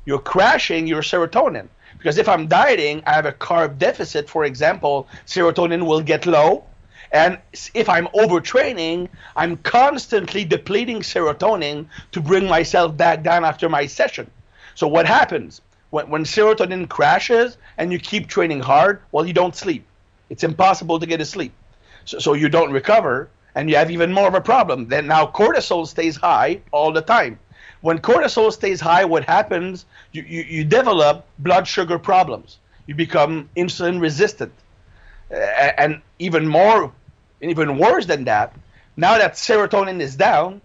you're crashing your serotonin. Because if I'm dieting, I have a carb deficit, for example, serotonin will get low. And if I'm overtraining, I'm constantly depleting serotonin to bring myself back down after my session. So what happens? When, when serotonin crashes and you keep training hard, well, you don't sleep. It's impossible to get to sleep. So, so you don't recover, and you have even more of a problem. Then now cortisol stays high all the time. When cortisol stays high, what happens? You, you, you develop blood sugar problems. You become insulin resistant. Uh, and even more, and even worse than that, now that serotonin is down,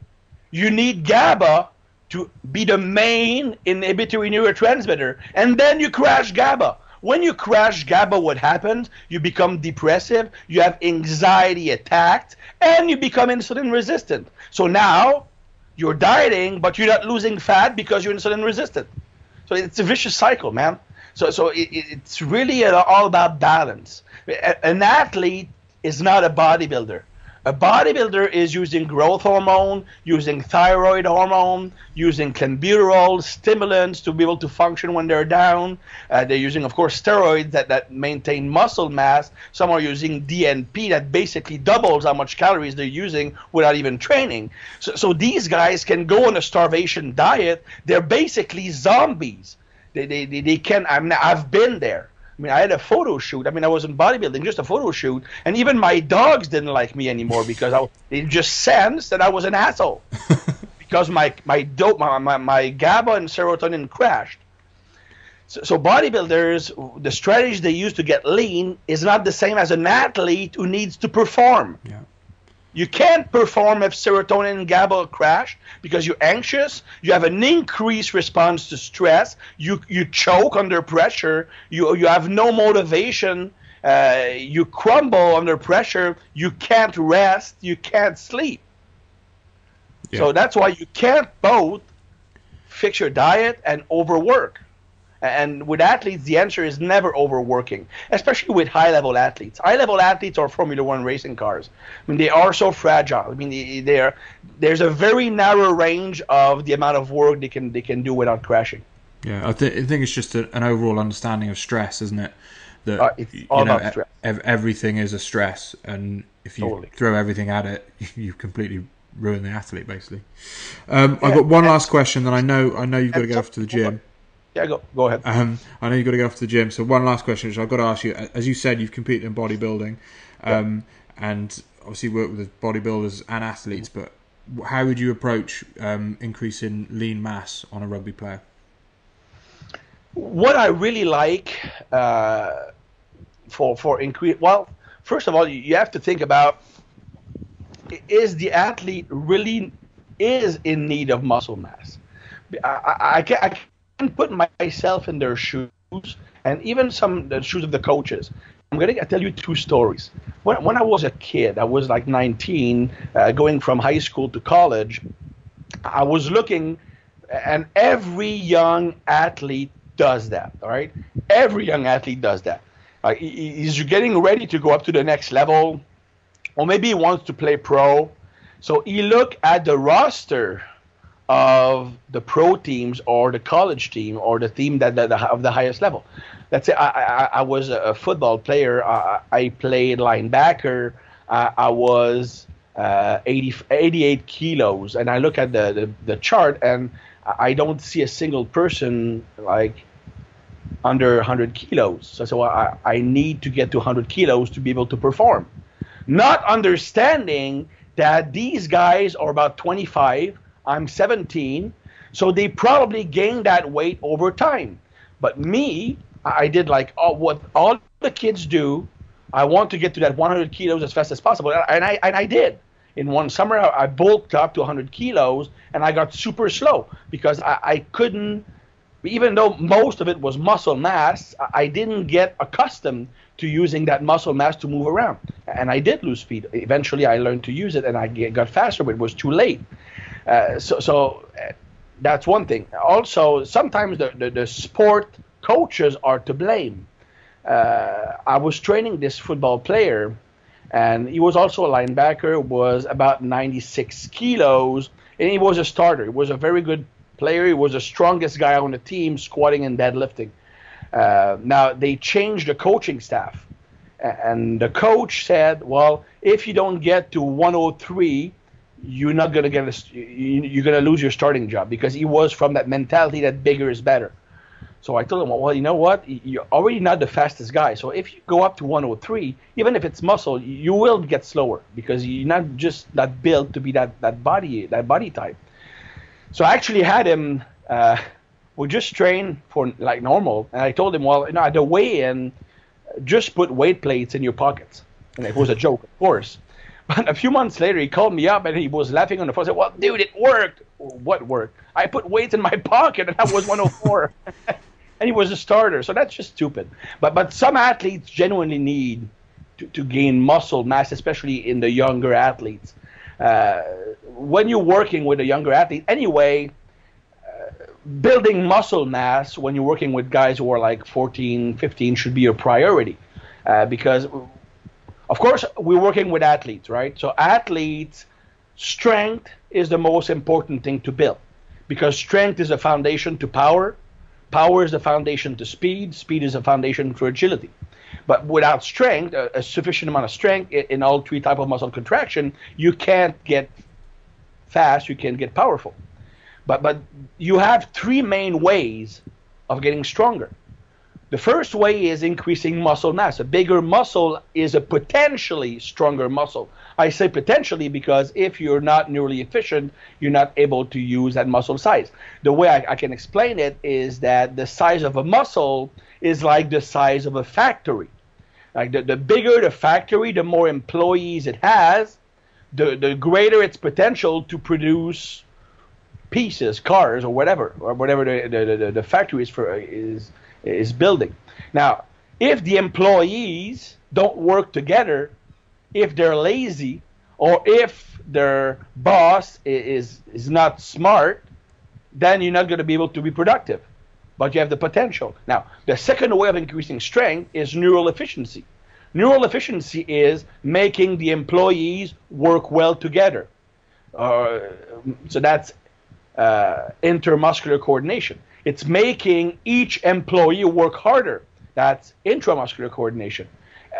you need GABA to be the main inhibitory neurotransmitter. And then you crash GABA. When you crash GABA, what happens? You become depressive, you have anxiety attacks, and you become insulin resistant. So now you're dieting, but you're not losing fat because you're insulin resistant. So it's a vicious cycle, man. So so it, it's really all about balance. An athlete is not a bodybuilder. A bodybuilder is using growth hormone, using thyroid hormone, using clenbuterol, stimulants to be able to function when they're down. Uh, they're using, of course, steroids that, that maintain muscle mass. Some are using D N P that basically doubles how much calories they're using without even training. So, so these guys can go on a starvation diet. They're basically zombies. They, they, they, they can, I mean, I've been there. I mean, I had a photo shoot. I mean, I was in bodybuilding, just a photo shoot. And even my dogs didn't like me anymore because I, they just sensed that I was an asshole because my my, dope, my, my my GABA and serotonin crashed. So, so bodybuilders, the strategy they use to get lean is not the same as an athlete who needs to perform. Yeah. You can't perform if serotonin and GABA crash because you're anxious, you have an increased response to stress, you, you choke under pressure, you, you have no motivation, uh, you crumble under pressure, you can't rest, you can't sleep. Yeah. So that's why you can't both fix your diet and overwork. And with athletes, the answer is never overworking, especially with high-level athletes. High-level athletes are Formula One racing cars. I mean, they are so fragile. I mean, they are, there's a very narrow range of the amount of work they can they can do without crashing. Yeah, I, th- I think it's just a, an overall understanding of stress, isn't it? That uh, it's all you know, about stress. Ev- everything is a stress, and if you totally. throw everything at it, you completely ruin the athlete, basically. Um, yeah, I've got one and, last question that I know I know you've got to go off to the gym. Yeah, go, go ahead. Um, I know you've got to go off to the gym. So one last question, which I've got to ask you. As you said, you've competed in bodybuilding um, yeah. and obviously worked with bodybuilders and athletes, but how would you approach um, increasing lean mass on a rugby player? What I really like uh, for, for increase... Well, first of all, you have to think about, is the athlete really is in need of muscle mass? I, I, I can't... I, and put myself in their shoes, and even some the shoes of the coaches. I'm going to tell you two stories. When, when I was a kid, I was like nineteen, uh, going from high school to college. I was looking, and every young athlete does that, all right? Every young athlete does that. Uh, he's getting ready to go up to the next level, or maybe he wants to play pro. So he look at the roster of the pro teams or the college team or the team that, that, that of the highest level. Let's say I, I, I was a football player. I, I played linebacker. I, I was uh, eighty, eighty-eight kilos, and I look at the, the, the chart, and I don't see a single person like under one hundred kilos. So, so I, I need to get to one hundred kilos to be able to perform. Not understanding that these guys are about twenty-five. I'm seventeen, so they probably gained that weight over time. But me, I did like all, what all the kids do. I want to get to that one hundred kilos as fast as possible, and I and I did. In one summer, I bulked up to one hundred kilos, and I got super slow because I, I couldn't, even though most of it was muscle mass, I didn't get accustomed to using that muscle mass to move around. And I did lose speed. Eventually, I learned to use it, and I got faster, but it was too late. Uh, so, so that's one thing. Also, sometimes the, the, the sport coaches are to blame. Uh, I was training this football player, and he was also a linebacker, was about ninety-six kilos, and he was a starter. He was a very good player. He was the strongest guy on the team, squatting and deadlifting. Uh, now, they changed the coaching staff, and the coach said, well, if you don't get to one oh three, you're not going to get a, you're going to lose your starting job, because he was from that mentality that bigger is better. So I told him, well, you know what? You're already not the fastest guy. So if you go up to one oh three, even if it's muscle, you will get slower because you're not just not built to be that, that body, that body type. So I actually had him, uh, we just train for like normal. And I told him, well, you know, at the weigh-in, just put weight plates in your pockets. And it was a joke, of course. But a few months later, he called me up, and he was laughing on the phone. I said, well, dude, it worked. What worked? I put weights in my pocket, and I was one oh four. And he was a starter, so that's just stupid. But but some athletes genuinely need to, to gain muscle mass, especially in the younger athletes. Uh, when you're working with a younger athlete, anyway, uh, building muscle mass when you're working with guys who are like fourteen, fifteen should be a priority uh, because – Of course, we're working with athletes, right? So athletes, strength is the most important thing to build, because strength is the foundation to power. Power is the foundation to speed. Speed is the foundation to agility. But without strength, a, a sufficient amount of strength in, in all three types of muscle contraction, you can't get fast, you can't get powerful. But, but you have three main ways of getting stronger. The first way is increasing muscle mass. A bigger muscle is a potentially stronger muscle. I say potentially because if you're not neurally efficient, you're not able to use that muscle size. The way I, I can explain it is that the size of a muscle is like the size of a factory. Like the, the bigger the factory, the more employees it has, the, the greater its potential to produce pieces, cars, or whatever, or whatever the, the, the, the factory is for is. is building. Now, if the employees don't work together, if they're lazy, or if their boss is is not smart, then you're not going to be able to be productive, but you have the potential. Now, the second way of increasing strength is neural efficiency. Neural efficiency is making the employees work well together. Uh, so that's uh, intermuscular coordination. It's making each employee work harder. That's intramuscular coordination.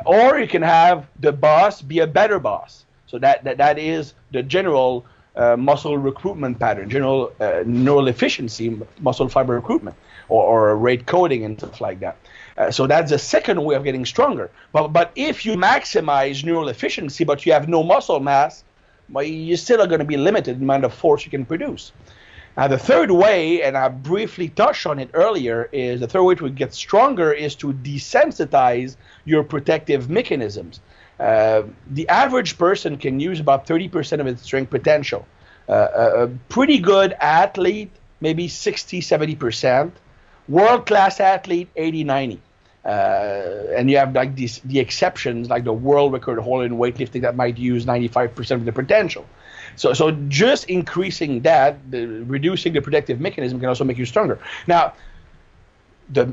Or you can have the boss be a better boss. So that that, that is the general uh, muscle recruitment pattern, general uh, neural efficiency, muscle fiber recruitment, or, or rate coding and stuff like that. Uh, so that's the second way of getting stronger. But, but if you maximize neural efficiency but you have no muscle mass, well, you still are going to be limited in the amount of force you can produce. Now, the third way, and I briefly touched on it earlier, is the third way to get stronger is to desensitize your protective mechanisms. Uh, the average person can use about thirty percent of its strength potential. Uh, a pretty good athlete, maybe sixty, seventy percent. World-class athlete, eighty, ninety. Uh, and you have like these, the exceptions, like the world record holder in weightlifting that might use ninety-five percent of the potential. So, so just increasing that, the, reducing the protective mechanism can also make you stronger. Now, the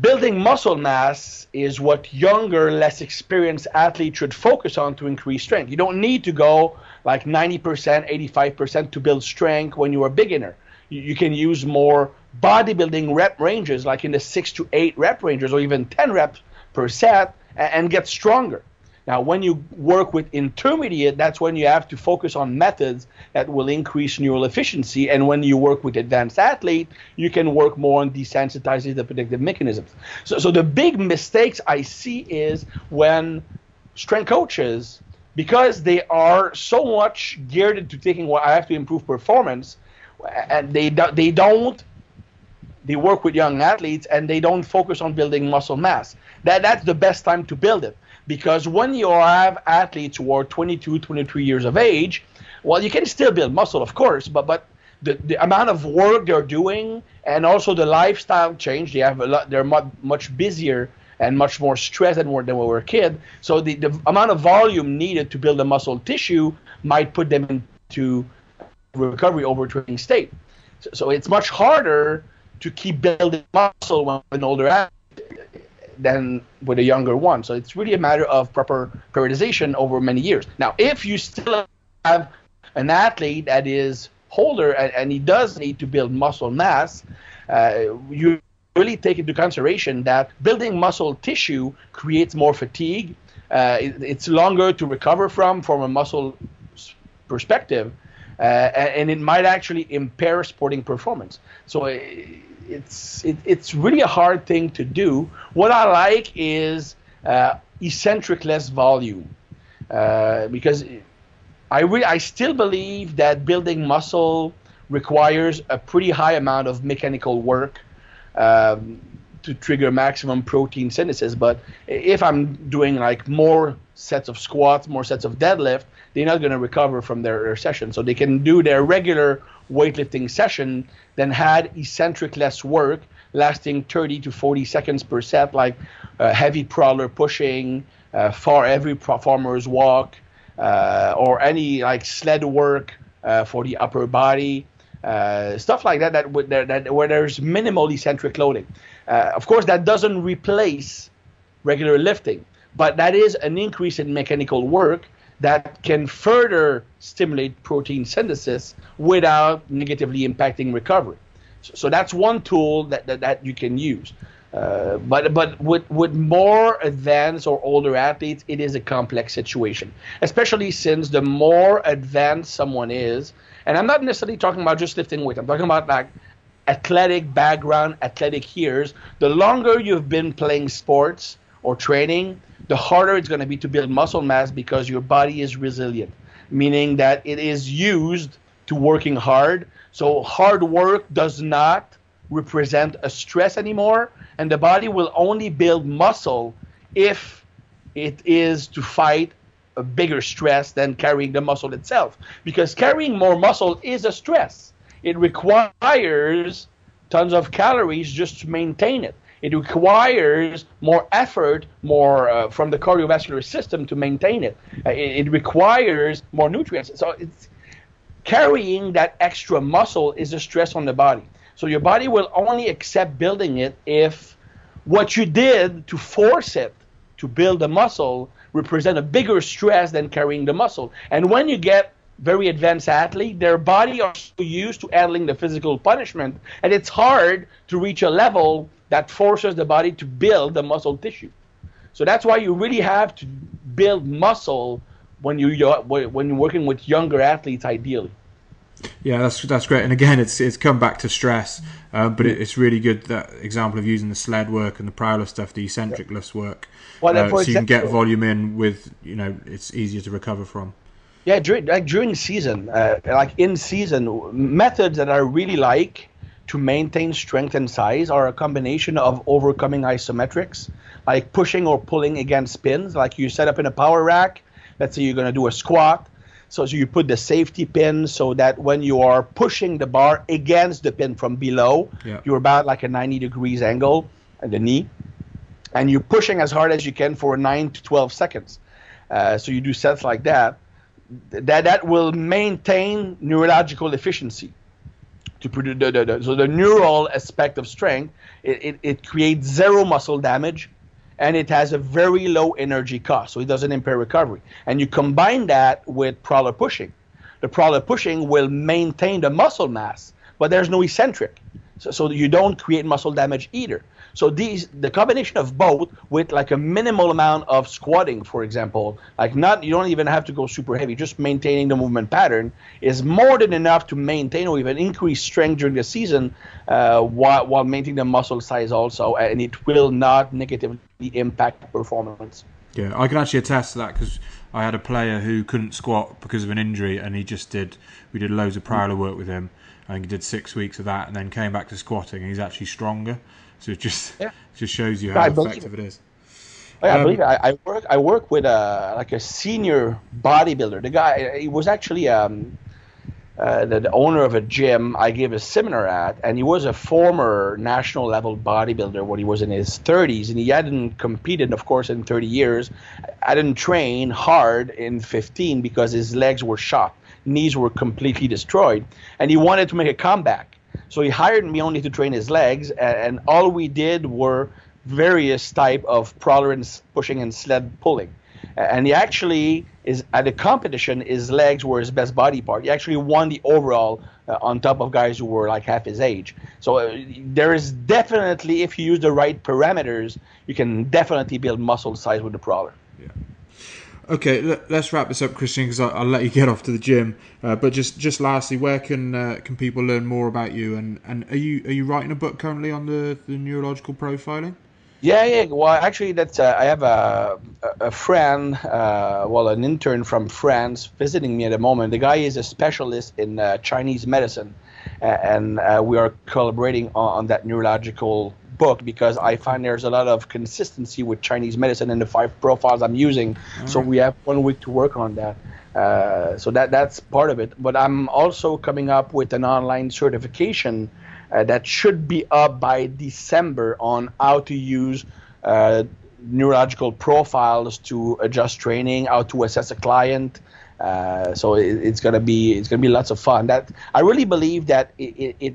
building muscle mass is what younger, less experienced athletes should focus on to increase strength. You don't need to go like ninety percent, eighty-five percent to build strength when you are a beginner. You, you can use more bodybuilding rep ranges, like in the six to eight rep ranges or even ten reps per set, and, and get stronger. Now, when you work with intermediate, that's when you have to focus on methods that will increase neural efficiency. And when you work with advanced athlete, you can work more on desensitizing the protective mechanisms. So, so the big mistakes I see is when strength coaches, because they are so much geared into thinking, well, I have to improve performance, and they do, they don't. They work with young athletes and they don't focus on building muscle mass. That that's the best time to build it. Because when you have athletes who are twenty-two, twenty-three years of age, well, you can still build muscle, of course, but but the, the amount of work they're doing and also the lifestyle change, they have a lot, they're much, much busier and much more stressed than, than when we were a kid. So the, the amount of volume needed to build the muscle tissue might put them into recovery overtraining state. So, so it's much harder to keep building muscle when an older athlete than with a younger one. So it's really a matter of proper periodization over many years. Now, if you still have an athlete that is older and, and he does need to build muscle mass, uh, you really take into consideration that building muscle tissue creates more fatigue. Uh, it, it's longer to recover from, from a muscle perspective, uh, and it might actually impair sporting performance. So it, It's it, it's really a hard thing to do. What I like is uh, eccentric less volume, uh, because I re I still believe that building muscle requires a pretty high amount of mechanical work um, to trigger maximum protein synthesis. But if I'm doing like more sets of squats, more sets of deadlift, they're not going to recover from their, their session. So they can do their regular weightlifting session, then had eccentric less work lasting thirty to forty seconds per set, like uh, heavy prowler pushing, uh, far every farmer's walk, uh, or any like sled work uh, for the upper body, uh, stuff like that, that, would, that, that where there's minimal eccentric loading. Uh, of course, that doesn't replace regular lifting, But that is an increase in mechanical work that can further stimulate protein synthesis without negatively impacting recovery. So, so that's one tool that, that, that you can use. Uh, but but with, with more advanced or older athletes, it is a complex situation, especially since the more advanced someone is, and I'm not necessarily talking about just lifting weight. I'm talking about like athletic background, athletic years. The longer you've been playing sports or training, the harder it's going to be to build muscle mass because your body is resilient, meaning that it is used to working hard. So hard work does not represent a stress anymore, and the body will only build muscle if it is to fight a bigger stress than carrying the muscle itself, because carrying more muscle is a stress. It requires tons of calories just to maintain it. It requires more effort, more uh, from the cardiovascular system to maintain it. Uh, it, it requires more nutrients. So it's carrying that extra muscle is a stress on the body. So your body will only accept building it if what you did to force it to build the muscle represent a bigger stress than carrying the muscle. And when you get very advanced athlete, their body are so used to handling the physical punishment, and it's hard to reach a level that forces the body to build the muscle tissue. So that's why you really have to build muscle when you when you're working with younger athletes, ideally. Yeah, that's that's great. And again, it's it's come back to stress, uh, but it, it's really good, that example of using the sled work and the prowler stuff, the eccentric lifts work, well, uh, so you can get volume in with, you know, it's easier to recover from. Yeah, during, like during season, uh, like in season, methods that I really like to maintain strength and size are a combination of overcoming isometrics, like pushing or pulling against pins, like you set up in a power rack. Let's say you're going to do a squat. So, so you put the safety pin so that when you are pushing the bar against the pin from below, yeah. You're about like a ninety degrees angle at the knee, and you're pushing as hard as you can for nine to twelve seconds. Uh, so you do sets like that. That that will maintain neurological efficiency. To produce the, the, the, so the neural aspect of strength, it, it, it creates zero muscle damage, and it has a very low energy cost, so it doesn't impair recovery. And you combine that with prowler pushing. The prowler pushing will maintain the muscle mass, but there's no eccentric, so, so you don't create muscle damage either. So these, the combination of both with like a minimal amount of squatting, for example, like not, you don't even have to go super heavy, just maintaining the movement pattern is more than enough to maintain or even increase strength during the season uh, while, while maintaining the muscle size also, and it will not negatively impact performance. Yeah, I can actually attest to that because I had a player who couldn't squat because of an injury, and he just did, we did loads of prowler work with him. I think he did six weeks of that and then came back to squatting, and he's actually stronger. So it just yeah. just shows you how I effective it, it is. Oh, yeah, um, I believe it. I, I work I work with a like a senior bodybuilder. The guy, he was actually um, uh, the, the owner of a gym I gave a seminar at, and he was a former national level bodybuilder when he was in his thirties, and he hadn't competed, of course, in thirty years. I didn't train hard in fifteen because his legs were shot, knees were completely destroyed, and he wanted to make a comeback. So he hired me only to train his legs, and, and all we did were various type of prowler and pushing and sled pulling. And he actually, is at the competition, his legs were his best body part. He actually won the overall uh, on top of guys who were like half his age. So uh, there is definitely, if you use the right parameters, you can definitely build muscle size with the prowler. Yeah. Okay, let's wrap this up, Christian, because I'll, I'll let you get off to the gym. Uh, but just, just lastly, where can uh, can people learn more about you? And, and are you are you writing a book currently on the, the neurological profiling? Yeah, yeah. Well, actually, that's uh, I have a a friend, uh, well, an intern from France visiting me at the moment. The guy is a specialist in uh, Chinese medicine, and uh, we are collaborating on, on that neurological book because I find there's a lot of consistency with Chinese medicine in the five profiles I'm using. All so right. We have one week to work on that. Uh, so that that's part of it. But I'm also coming up with an online certification uh, that should be up by December on how to use uh, neurological profiles to adjust training, how to assess a client. Uh, so it, it's gonna be it's gonna be lots of fun. That I really believe that it. it, it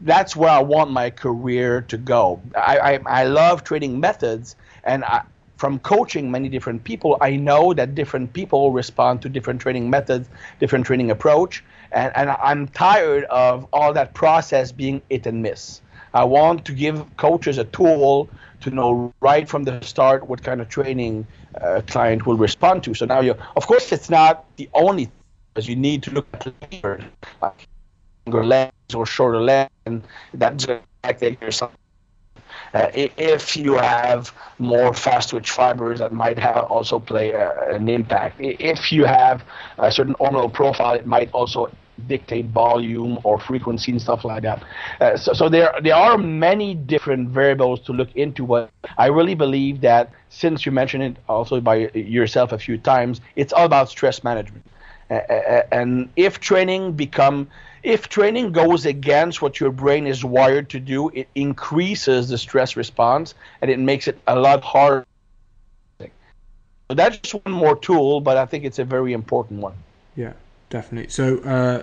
That's where I want my career to go. I I, I love training methods, and I, from coaching many different people, I know that different people respond to different training methods, different training approach, and, and I'm tired of all that process being hit and miss. I want to give coaches a tool to know right from the start what kind of training a client will respond to. So now you, of course, it's not the only thing, because you need to look at labor, like longer legs or shorter legs, and that's the fact that you're something. Uh, if you have more fast-twitch fibers, that might have also play uh, an impact. If you have a certain hormonal profile, it might also dictate volume or frequency and stuff like that. Uh, so, so there there are many different variables to look into. But I really believe that, since you mentioned it also by yourself a few times, it's all about stress management. Uh, and if training become If training goes against what your brain is wired to do, it increases the stress response, and it makes it a lot harder. So that's just one more tool, but I think it's a very important one. Yeah, definitely. So uh,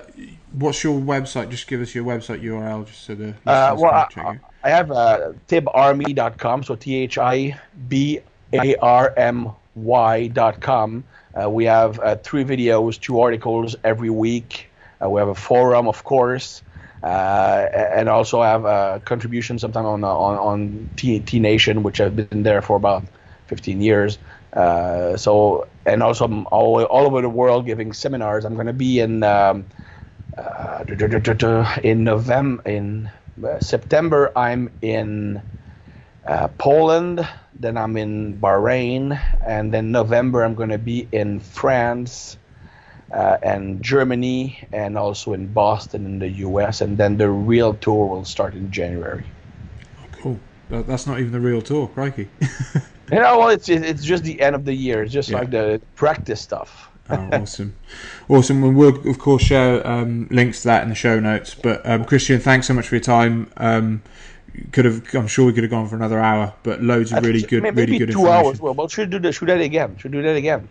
what's your website? Just give us your website U R L just so the uh, well, I, check I have uh, tib army dot com, so T H I B A R M Y dot com. Uh, we have uh, three videos, two articles every week. Uh, we have a forum, of course, uh, and also have uh, contributions sometimes on on, on T, T Nation, which I've been there for about fifteen years. Uh, so, and also I'm all, all over the world giving seminars. I'm going to be in um, uh, in November, in September. I'm in uh, Poland, then I'm in Bahrain, and then November I'm going to be in France. Uh, and Germany, and also in Boston in the U S, and then the real tour will start in January. Cool. That's not even the real tour, crikey. you know, well, it's it's just the end of the year. It's just yeah. like the practice stuff. Oh, awesome. Awesome. And we'll, of course, share um, links to that in the show notes. But, um, Christian, thanks so much for your time. Um, could have, I'm sure we could have gone for another hour, but loads of really good, maybe really good information. Maybe two hours. Well, well should do that, should do that again. Should do that again.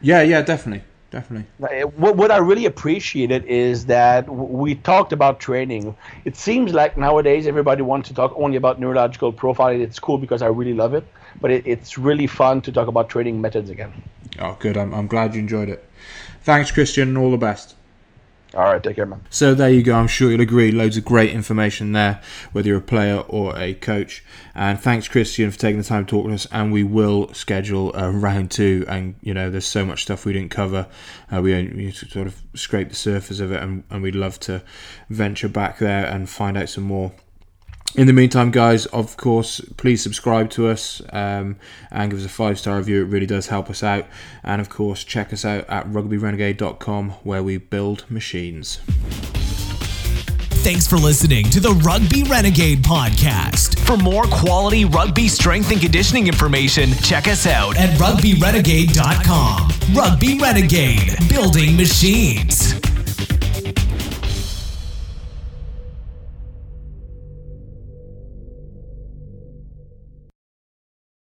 Yeah, yeah, definitely. Definitely. What, what I really appreciated is that we talked about training. It seems like nowadays everybody wants to talk only about neurological profiling. It's cool because I really love it, but it, it's really fun to talk about training methods again. Oh, good. I'm, I'm glad you enjoyed it. Thanks, Christian, and all the best. All right, take care, man. So there you go. I'm sure you'll agree. Loads of great information there, whether you're a player or a coach. And thanks, Christian, for taking the time to talk to us. And we will schedule a round two. And, you know, there's so much stuff we didn't cover. Uh, we, we sort of scraped the surface of it. And, and we'd love to venture back there and find out some more. In the meantime, guys, of course, please subscribe to us um, and give us a five-star review. It really does help us out. And, of course, check us out at rugby renegade dot com, where we build machines. Thanks for listening to the Rugby Renegade podcast. For more quality rugby strength and conditioning information, check us out at rugby renegade dot com. Rugby Renegade, building machines.